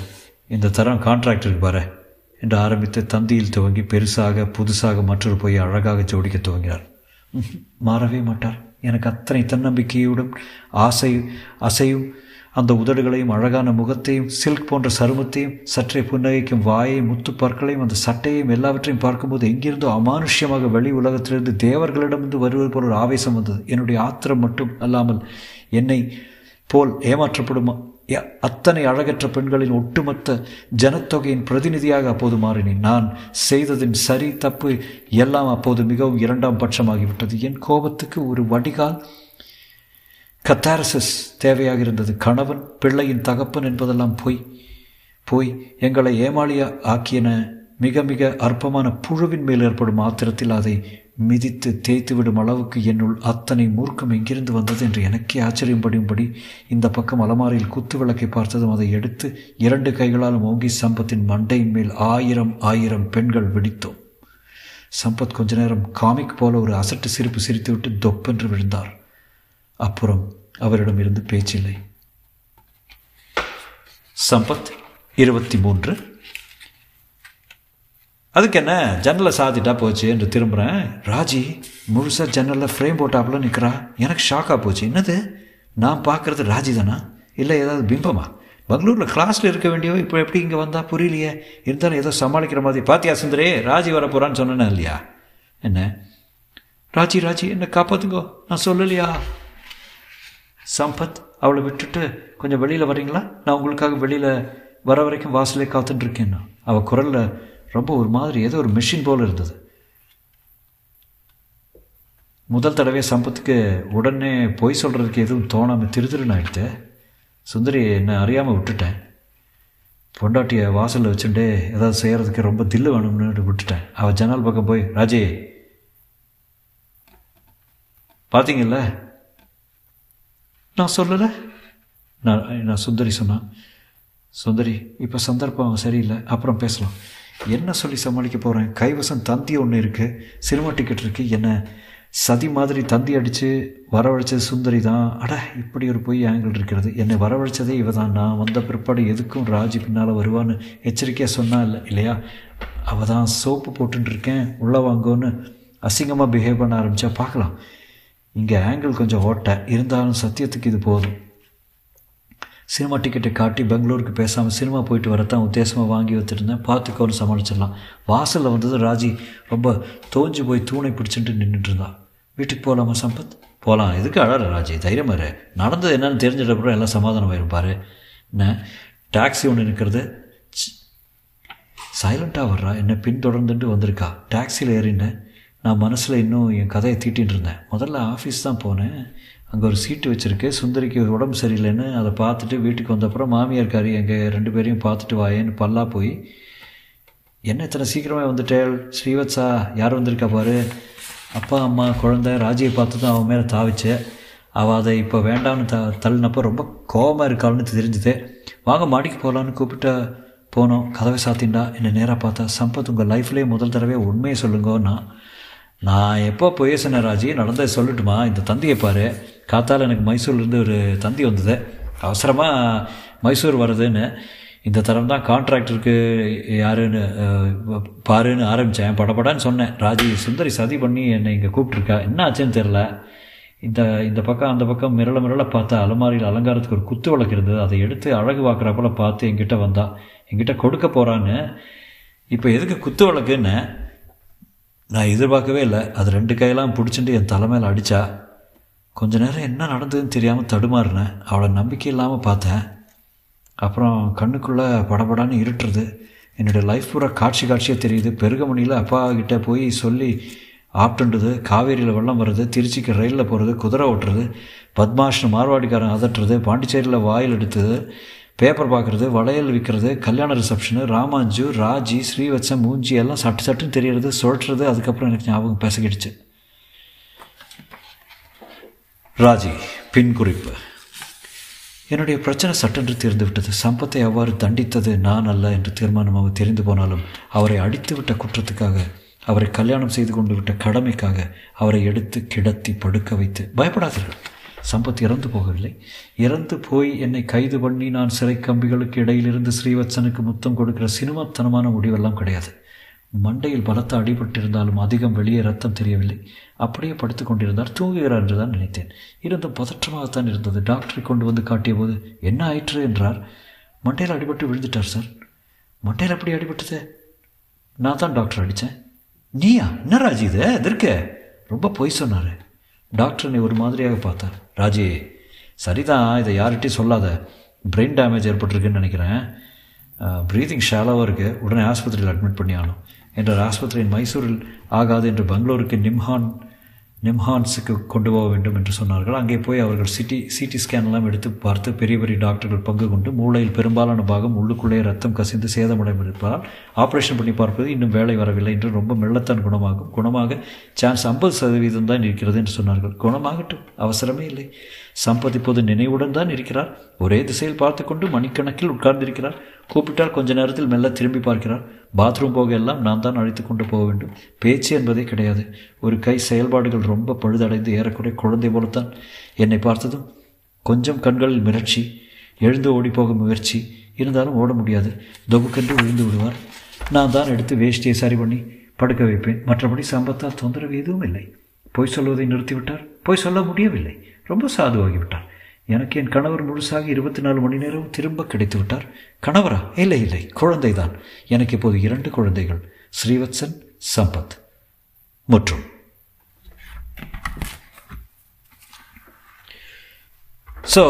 இந்த தரம் கான்ட்ராக்டருக்கு பாரு என்று ஆரம்பித்து தந்தியில் துவங்கி பெருசாக புதுசாக மற்றொரு போய் அழகாக ஜோடிக்க துவங்கினார். மாறவே மாட்டார். எனக்கு அத்தனை தன்னம்பிக்கையுடன் அசையும் அந்த உதடுகளையும் அழகான முகத்தையும் சில்க் போன்ற சருமத்தையும் சற்றே புன்னகைக்கும் வாயையும் முத்து பற்களையும் அந்த சட்டையையும் எல்லாவற்றையும் பார்க்கும்போது எங்கிருந்தோ அமானுஷ்யமாக வெளி உலகத்திலிருந்து தேவர்களிடமிருந்து வருவது போல ஒரு ஆவேசம் வந்தது. என்னுடைய ஆத்திரம் மட்டும் அல்லாமல் என்னை போல் ஏமாற்றப்படுமா அத்தனை அழகற்ற பெண்களின் ஒட்டுமொத்த ஜனத்தொகையின் பிரதிநிதியாக அப்போது மாறினேன். நான் செய்ததின் சரி தப்பு எல்லாம் அப்போது மிகவும் இரண்டாம் பட்சமாகிவிட்டது. என் கோபத்துக்கு ஒரு வடிகால் கத்தாரசிஸ் தேவையாக இருந்தது. கணவன் பிள்ளையின் தகப்பன் என்பதெல்லாம் போய் எங்களை ஏமாளியா ஆக்கியன. மிக மிக அற்பமான புழுவின் மேல் ஏற்படும் ஆத்திரத்தில் அதை மிதித்து தேய்த்து விடும் அளவுக்கு என்னுள் அத்தனை மூர்க்கம் எங்கிருந்து வந்தது என்று எனக்கே ஆச்சரியம்படும்படி இந்த பக்கம் அலமாரியில் குத்து விளக்கை பார்த்ததும் அதை எடுத்து இரண்டு கைகளாலும் ஓங்கி சம்பத்தின் மண்டையின் மேல் ஆயிரம் ஆயிரம் பெண்கள் வெடித்தோம். சம்பத் கொஞ்ச நேரம் காமிக் போல ஒரு அசட்டு சிரிப்பு சிரித்துவிட்டு தொப்பென்று விழுந்தார். அப்புறம் அவரிடம் இருந்து பேச்சில்லை. சம்பத் 23. அதுக்கு என்ன ஜன்னலை சாத்திட்டா போச்சு என்று திரும்புகிறேன். ராஜி முழுசாக ஜன்னலில் ஃப்ரேம் போட்டாப்புல நிற்கிறா. எனக்கு ஷாக்காக போச்சு. என்னது, நான் பார்க்குறது ராஜி தானா இல்லை ஏதாவது பிம்பமா? பெங்களூரில் கிளாஸில் இருக்க வேண்டியவோ இப்போ எப்படி இங்கே வந்தால் புரியலையே. இருந்தாலும் ஏதோ சமாளிக்கிற மாதிரி. பாத்தியா சுந்தரே, ராஜி வரப்போகிறான்னு சொன்னேன்னா இல்லையா? என்ன ராஜி ராஜி என்னை காப்பாற்றுங்கோ, நான் சொல்லலையா? சம்பத் அவளை விட்டுட்டு கொஞ்சம் வெளியில் வரீங்களா? நான் உங்களுக்காக வெளியில் வர வரைக்கும் வாசலே காத்துட்டுருக்கேன்னா. அவள் குரலில் ரொம்ப ஒரு மாதிரி ஏதோ ஒரு மிஷின் போல் இருந்தது. முதல் தடவை சம்பத்துக்கு உடனே போய் சொல்கிறதுக்கு எதுவும் தோணாமல் திருதிருன்னு ஆகிடுத்து. சுந்தரி என்னை அறியாமல் விட்டுட்டேன். பொண்டாட்டியை வாசலில் வச்சுட்டு ஏதாவது செய்கிறதுக்கு ரொம்ப தில்லு வேணும்னு விட்டுட்டேன். அவள் ஜன்னல் பக்கம் போய் ராஜே பார்த்தீங்கல்ல நான் சொல்லலை நான் சுந்தரி சொன்னான். சுந்தரி இப்போ சந்தர்ப்பம் சரியில்லை, அப்புறம் பேசலாம். என்ன சொல்லி சமாளிக்க போகிறேன்? கைவசம் தந்தி ஒன்று இருக்குது, சினிமா டிக்கெட் இருக்குது. என்ன சதி மாதிரி தந்தி அடித்து வரவழைச்சது சுந்தரி தான். அட இப்படி ஒரு பொய் ஆங்கிள் இருக்கிறது. என்னை வரவழைச்சதே இவ தான். நான் வந்த பிற்பாடு எதுக்கும் ராஜி பின்னால் வருவான்னு எச்சரிக்கையாக சொன்னா இல்லை இல்லையா? அவள் தான் சோப்பு போட்டுருக்கேன் உள்ளே வாங்கன்னு அசிங்கமாக பிஹேவ் பண்ண ஆரம்பித்தா பார்க்கலாம். இங்கே ஆங்கிள் கொஞ்சம் ஓட்ட இருந்தாலும் சத்தியத்துக்கு இது போதும். சினிமா டிக்கெட்டை காட்டி பெங்களூருக்கு பேசாமல் சினிமா போயிட்டு வரத்தான் உத்தேசமாக வாங்கி வச்சுருந்தேன். பார்த்துக்கோன்னு சமாளிச்சிடலாம். வாசலில் வந்தது ராஜி ரொம்ப தோஞ்சு போய் தூணை பிடிச்சிட்டு நின்றுட்டு இருந்தா. வீட்டுக்கு போகலாமா சம்பத்? போகலாம். எதுக்கு அழற ராஜி, தைரியமாரு. நடந்தது என்னன்னு தெரிஞ்சதுக்கப்புறம் எல்லாம் சமாதானம் ஆயிருப்பார். என்ன டாக்ஸி ஒன்று நிற்கிறது, சைலண்ட்டாக வர்றா. என்னை பின்தொடர்ந்துட்டு வந்திருக்கா. டாக்ஸியில் ஏறினேன். நான் மனசில் இன்னும் என் கதையை தீட்டின்னு இருந்தேன். முதல்ல ஆஃபீஸ் தான் போனேன். அங்கே ஒரு சீட்டு வச்சுருக்கு. சுந்தரிக்கு ஒரு உடம்பு சரியில்லைன்னு அதை பார்த்துட்டு வீட்டுக்கு வந்தப்புறம் மாமியார் காரி எங்கள் ரெண்டு பேரையும் பார்த்துட்டு வாயேன்னு பல்லா போய் என்ன இத்தனை சீக்கிரமாக வந்துட்டேள் ஸ்ரீவத்ஸா யார் வந்திருக்கா பாரு. அப்பா அம்மா குழந்தை ராஜியை பார்த்து தான் அவன் மேலே தாவிச்சு. அவள் அதை இப்போ வேண்டாம்னு தள்ளினப்போ ரொம்ப கோபமாக இருக்காள்னு தெரிஞ்சுது. வாங்க மாடிக்கு போகலான்னு கூப்பிட்டு போனோம். கதவை சாத்தின்டா. என்னை நேராக பார்த்தா. சம்பத் உங்கள் லைஃப்லேயே முதல் தடவை உண்மையை சொல்லுங்கன்னா. நான் எப்போ போய் சொன்னேன் ராஜி நடந்ததை சொல்லட்டுமா? இந்த தந்தியை பாரு, காத்தால் எனக்கு மைசூர்லேருந்து ஒரு தந்தி வந்தது, அவசரமாக மைசூர் வருதுன்னு. இந்த தரம் தான் கான்ட்ராக்டருக்கு யாருன்னு பாருன்னு ஆரம்பித்தேன். படப்படான்னு சொன்னேன். ராஜி சுந்தரி சதி பண்ணி என்னை இங்கே கூப்பிட்ருக்கா, என்ன ஆச்சுன்னு தெரில. இந்த இந்த பக்கம் அந்த பக்கம் மிரள மிரள பார்த்தா அலமாரியில் அலங்காரத்துக்கு ஒரு குத்து விளக்கு இருந்தது. அதை எடுத்து அழகு பார்க்குற போல் பார்த்து எங்கிட்ட வந்தா. எங்கிட்ட கொடுக்க போகிறான்னு. இப்போ எதுக்கு குத்து விளக்குன்னு நான் எதிர்பார்க்கவே இல்லை. அது ரெண்டு கையெல்லாம் பிடிச்சிட்டு என் தலைமையில் அடித்தா. கொஞ்ச நேரம் என்ன நடந்ததுன்னு தெரியாமல் தடுமாறினேன். அவளை நம்பிக்கை இல்லாமல் பார்த்தேன். அப்புறம் கண்ணுக்குள்ளே படபடான்னு இருட்டுறது. என்னுடைய லைஃப் பூரா காட்சியாக தெரியுது. பெருகமணியில் அப்பா கிட்டே போய் சொல்லி ஆப்டுன்றது, காவேரியில் வெள்ளம் வர்றது, திருச்சிக்கு ரயிலில் போகிறது, குதிரை ஓட்டுறது, பத்மாஷ்னு மார்வாடிக்காரன் அதட்டுறது, பாண்டிச்சேரியில் வாயில் எடுத்தது, பேப்பர் பார்க்குறது, வளையல் விற்கிறது, கல்யாண ரிசப்ஷனு, ராமாஞ்சு ராஜி ஸ்ரீவத்சன் மூஞ்சி எல்லாம் சட்டு சட்டுன்னு தெரியறது, சுழற்றுறது. அதுக்கப்புறம் எனக்கு ஞாபகம் பேசிக்கிடுச்சு. ராஜி பின் குறிப்பு என்னுடைய பிரச்சனை சட்டென்று தீர்ந்துவிட்டது. சம்பத்தை அவ்வாறு தண்டித்தது நான் அல்ல என்று தீர்மானமாக தெரிந்து போனாலும், அவரை அடித்துவிட்ட குற்றத்துக்காக, அவரை கல்யாணம் செய்து கொண்டு விட்ட கடமைக்காக, அவரை எடுத்து கிடத்தி படுக்க வைத்து, பயப்படாதீர்கள், சம்பத் இறந்து போகவில்லை. இறந்து போய் என்னை கைது பண்ணி நான் சிறை கம்பிகளுக்கு இடையிலிருந்து ஸ்ரீவத்சனுக்கு முத்தம் கொடுக்கிற சினிமாத்தனமான முடிவெல்லாம் கிடையாது. மண்டையில் பலத்த அடிபட்டிருந்தாலும் அதிகம் வெளியே ரத்தம் தெரியவில்லை. அப்படியே படுத்து கொண்டிருந்தார். தூங்குகிறார் என்று தான் நினைத்தேன். இருந்தும் பதற்றமாகத்தான் இருந்தது. டாக்டரை கொண்டு வந்து காட்டிய போது என்ன ஆயிற்று என்றார். மண்டையில் அடிபட்டு விழுந்துட்டார் சார். மண்டையில் அப்படி அடிபட்டது? நான் தான் டாக்டர் அடித்தேன். நீயா? என்ன ராஜி இது எதிர்க்க ரொம்ப பொய் சொன்னார். டாக்டர்னை ஒரு மாதிரியாக பார்த்தார். ராஜி சரிதான், இதை யார்கிட்டையும் சொல்லாத, பிரெயின் டேமேஜ் ஏற்பட்டிருக்குன்னு நினைக்கிறேன், ப்ரீதிங் ஷாலாவாக இருக்குது, உடனே ஆஸ்பத்திரியில் அட்மிட் பண்ணி ஆகணும் என்றார். ஆஸ்பத்திரியின் மைசூரில் ஆகாது என்று பெங்களூருக்கு நிம்ஹான்ஸுக்கு கொண்டு போக வேண்டும் என்று சொன்னார்கள். அங்கே போய் அவர்கள் சிடி ஸ்கேன்லாம் எடுத்து பார்த்து பெரிய பெரிய டாக்டர்கள் பங்கு கொண்டு மூளையில் பெரும்பாலான பாகம் உள்ளுக்குள்ளே ரத்தம் கசிந்து சேதமடைந்திருப்பதால் ஆப்ரேஷன் பண்ணி பார்ப்பது இன்னும் வேலை வரவில்லை என்று ரொம்ப மெல்லத்தான் குணமாகும், குணமாக சான்ஸ் 50% தான் இருக்கிறது என்று சொன்னார்கள். குணமாகட்டும், அவசரமே இல்லை. சம்பத் இப்போது நினைவுடன் தான் இருக்கிறார். ஒரே திசையில் பார்த்து கொண்டு மணிக்கணக்கில் உட்கார்ந்திருக்கிறார். கூப்பிட்டால் கொஞ்ச நேரத்தில் மெல்ல திரும்பி பார்க்கிறார். பாத்ரூம் போக எல்லாம் நான் தான் அழைத்து கொண்டு போக வேண்டும். பேச்சு என்பதே கிடையாது. ஒரு கை செயல்பாடுகள் ரொம்ப பழுதடைந்து ஏறக்குறைய குழந்தை போலத்தான். என்னை பார்த்ததும் கொஞ்சம் கண்களில் மிரட்சி, எழுந்து ஓடிப்போக முயற்சி, இருந்தாலும் ஓட முடியாது. தொகுக்கென்று விழுந்து விடுவார். நான் தான் எடுத்து வேஷ்டியை சரி பண்ணி படுக்க வைப்பேன். மற்றபடி சம்பத்தால் தொந்தரவு எதுவும் இல்லை. பொய் சொல்வதை நிறுத்திவிட்டார். பொய் சொல்ல முடியவில்லை. ரொம்ப சாதுவாகிவிட்டார். எனக்கு என் கணவர் முழுசாக 24 மணி நேரம் திரும்ப கிடைத்து விட்டார். கணவரா? இல்லை இல்லை, குழந்தை தான். எனக்கு இப்போது 2 குழந்தைகள், ஸ்ரீவத்சன், சம்பத். மற்றும் ஸோ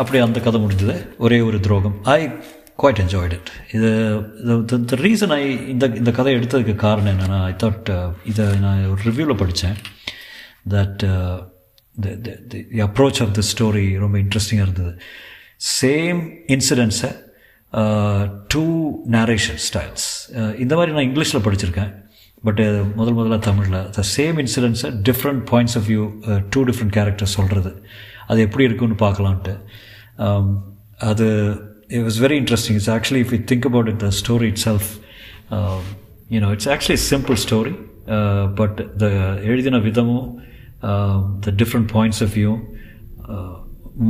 அப்படி அந்த கதை முடிஞ்சது. ஒரே ஒரு துரோகம். I quite enjoyed it. இது ரீசன் ஐ இந்த கதை எடுத்ததுக்கு காரணம் என்னென்னா, ஐ தாட் இதை நான் ஒரு ரிவ்யூவில் படித்தேன், that the approach of the story ரொம்ப இன்ட்ரெஸ்டிங்காக இருந்தது. சேம் இன்சிடென்ட்ஸை 2 narration styles. இந்த மாதிரி நான் இங்கிலீஷில் படிச்சிருக்கேன், பட் முதல்ல தமிழில் த சேம் இன்சிடென்ட்ஸை different points of view 2 different characters சொல்கிறது, அது எப்படி இருக்குன்னு பார்க்கலான்ட்டு. அது it was very interesting. It's actually, if we think about it, the story itself, you know, it's actually a simple story, but the எழுதின விதமும் the different points of view,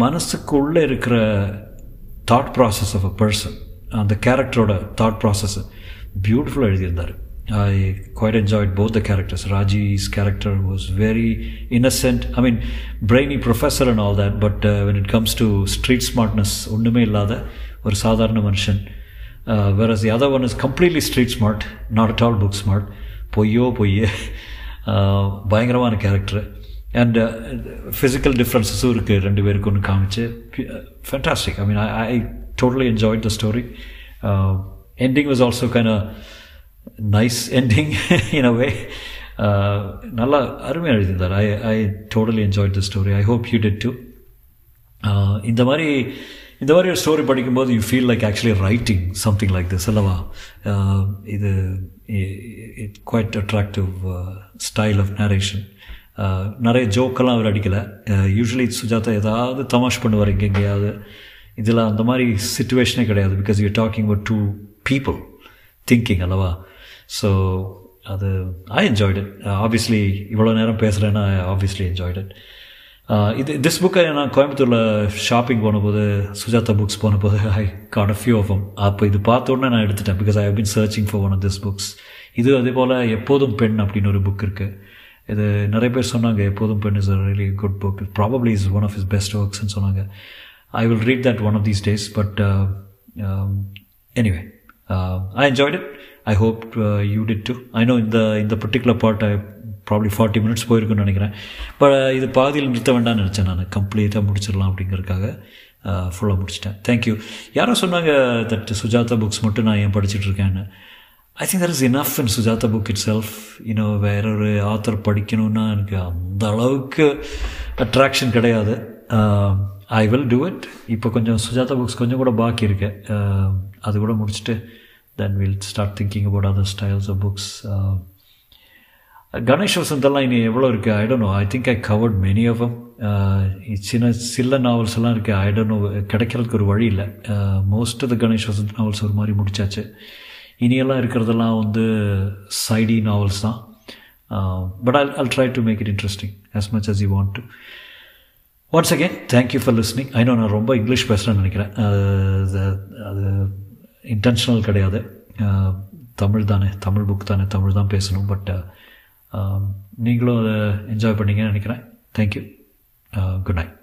மனசுக்குள்ளே இருக்கிற thought process of a person, அந்த கேரக்டரோட thought process பியூட்டிஃபுல்லாக எழுதியிருந்தார். I quite enjoyed both the characters. Raji's character was very innocent. I mean, brainy professor and all that, but when it comes to street smartness, ஒன்றுமே இல்லாத ஒரு சாதாரண மனுஷன். Whereas the other one is completely street smart, not at all book smart. பொய்யோ பொய்யே பயங்கரமான character. And physical differences இருக்குது ரெண்டு பேருக்குன்னு காமிச்சு. Fantastic. I mean, I totally enjoyed the story. Ending was also kind of nice ending in a way. நல்லா அருமையாக எழுதியிருந்தார். I totally enjoyed the story. I hope you did too. இந்த மாதிரி ஒரு story படிக்கும்போது you feel like actually writing something like this அல்லவா? இது quite attractive style of narration. நிறைய ஜோக்கெல்லாம் அவர் அடிக்கலை. யூஸ்வலி சுஜாதா ஏதாவது தமாஷ் பண்ணுவார் இங்கே எங்கேயாவது. இதில் அந்த மாதிரி சிச்சுவேஷனே கிடையாது. Because you talking about 2 people thinking அல்லவா? ஸோ அது ஐ என்ஜாய்ட் இட். ஆப்வியஸ்லி இவ்வளோ நேரம் பேசுகிறேன்னா I obviously enjoyed it. this book நான் கோயம்புத்தூரில் ஷாப்பிங் போனபோது, சுஜாதா புக்ஸ் போனபோது, I got a few of them. அப்போ இது பார்த்த உடனே நான் எடுத்துட்டேன். Because I have been searching for one of this books. இது அதே போல் எப்போதும் பெண் அப்படின்னு ஒரு புக் இருக்குது. இது நிறைய பேர் சொன்னாங்க, எப்போதும் பெண் is a really good book, probably is one of his best ஒர்க்ஸ்ன்னு சொன்னாங்க. I will read that one of these days. But anyway I enjoyed it. I hope you did too. I know இந்த particular part probably 40 minutes போயிருக்குன்னு நினைக்கிறேன். But இது பாதியில் நிறுத்த வேண்டாம்னு நினச்சேன். நான் கம்ப்ளீட்டாக முடிச்சிடலாம் அப்படிங்கிறதுக்காக ஃபுல்லாக முடிச்சிட்டேன். தேங்க்யூ. யாரோ சொன்னாங்க தட் சுஜாதா புக்ஸ் மட்டும் நான் ஏன் படிச்சுட்ருக்கேன்னு. I think there is enough in Sujatha book itself. You know, வேற ஒரு ஆத்தர் படிக்கணும்னா எனக்கு அந்த அளவுக்கு அட்ராக்ஷன் கிடையாது. I will do it. இப்போ கொஞ்சம் சுஜாதா புக்ஸ் கொஞ்சம் கூட பாக்கி இருக்கு. அது கூட முடிச்சுட்டு then will start thinking about other styles of books. Ganesh வசந்தெல்லாம் இனி எவ்வளோ இருக்குது? I don't know. I think I covered many of them. சில நாவல்ஸ்லாம் இருக்குது, ஐடனோ கிடைக்கிறதுக்கு ஒரு வழி இல்லை. Most of the Ganesh Vasanth novels ஒரு மாதிரி முடித்தாச்சு. இனியெல்லாம் இருக்கிறதெல்லாம் வந்து சைடி நாவல்ஸ் தான். But I'll try to make it interesting as much as you want to. Once again, thank you for listening. I know நான் ரொம்ப இங்கிலீஷ் பேசுகிறேன்னு நினைக்கிறேன். அது இன்டென்ஷனல் கிடையாது. தமிழ் தானே, தமிழ் புக் தானே, தமிழ் தான் பேசணும். பட் நீங்களும் அதை என்ஜாய் பண்ணிங்கன்னு நினைக்கிறேன். தேங்க்யூ. Good night.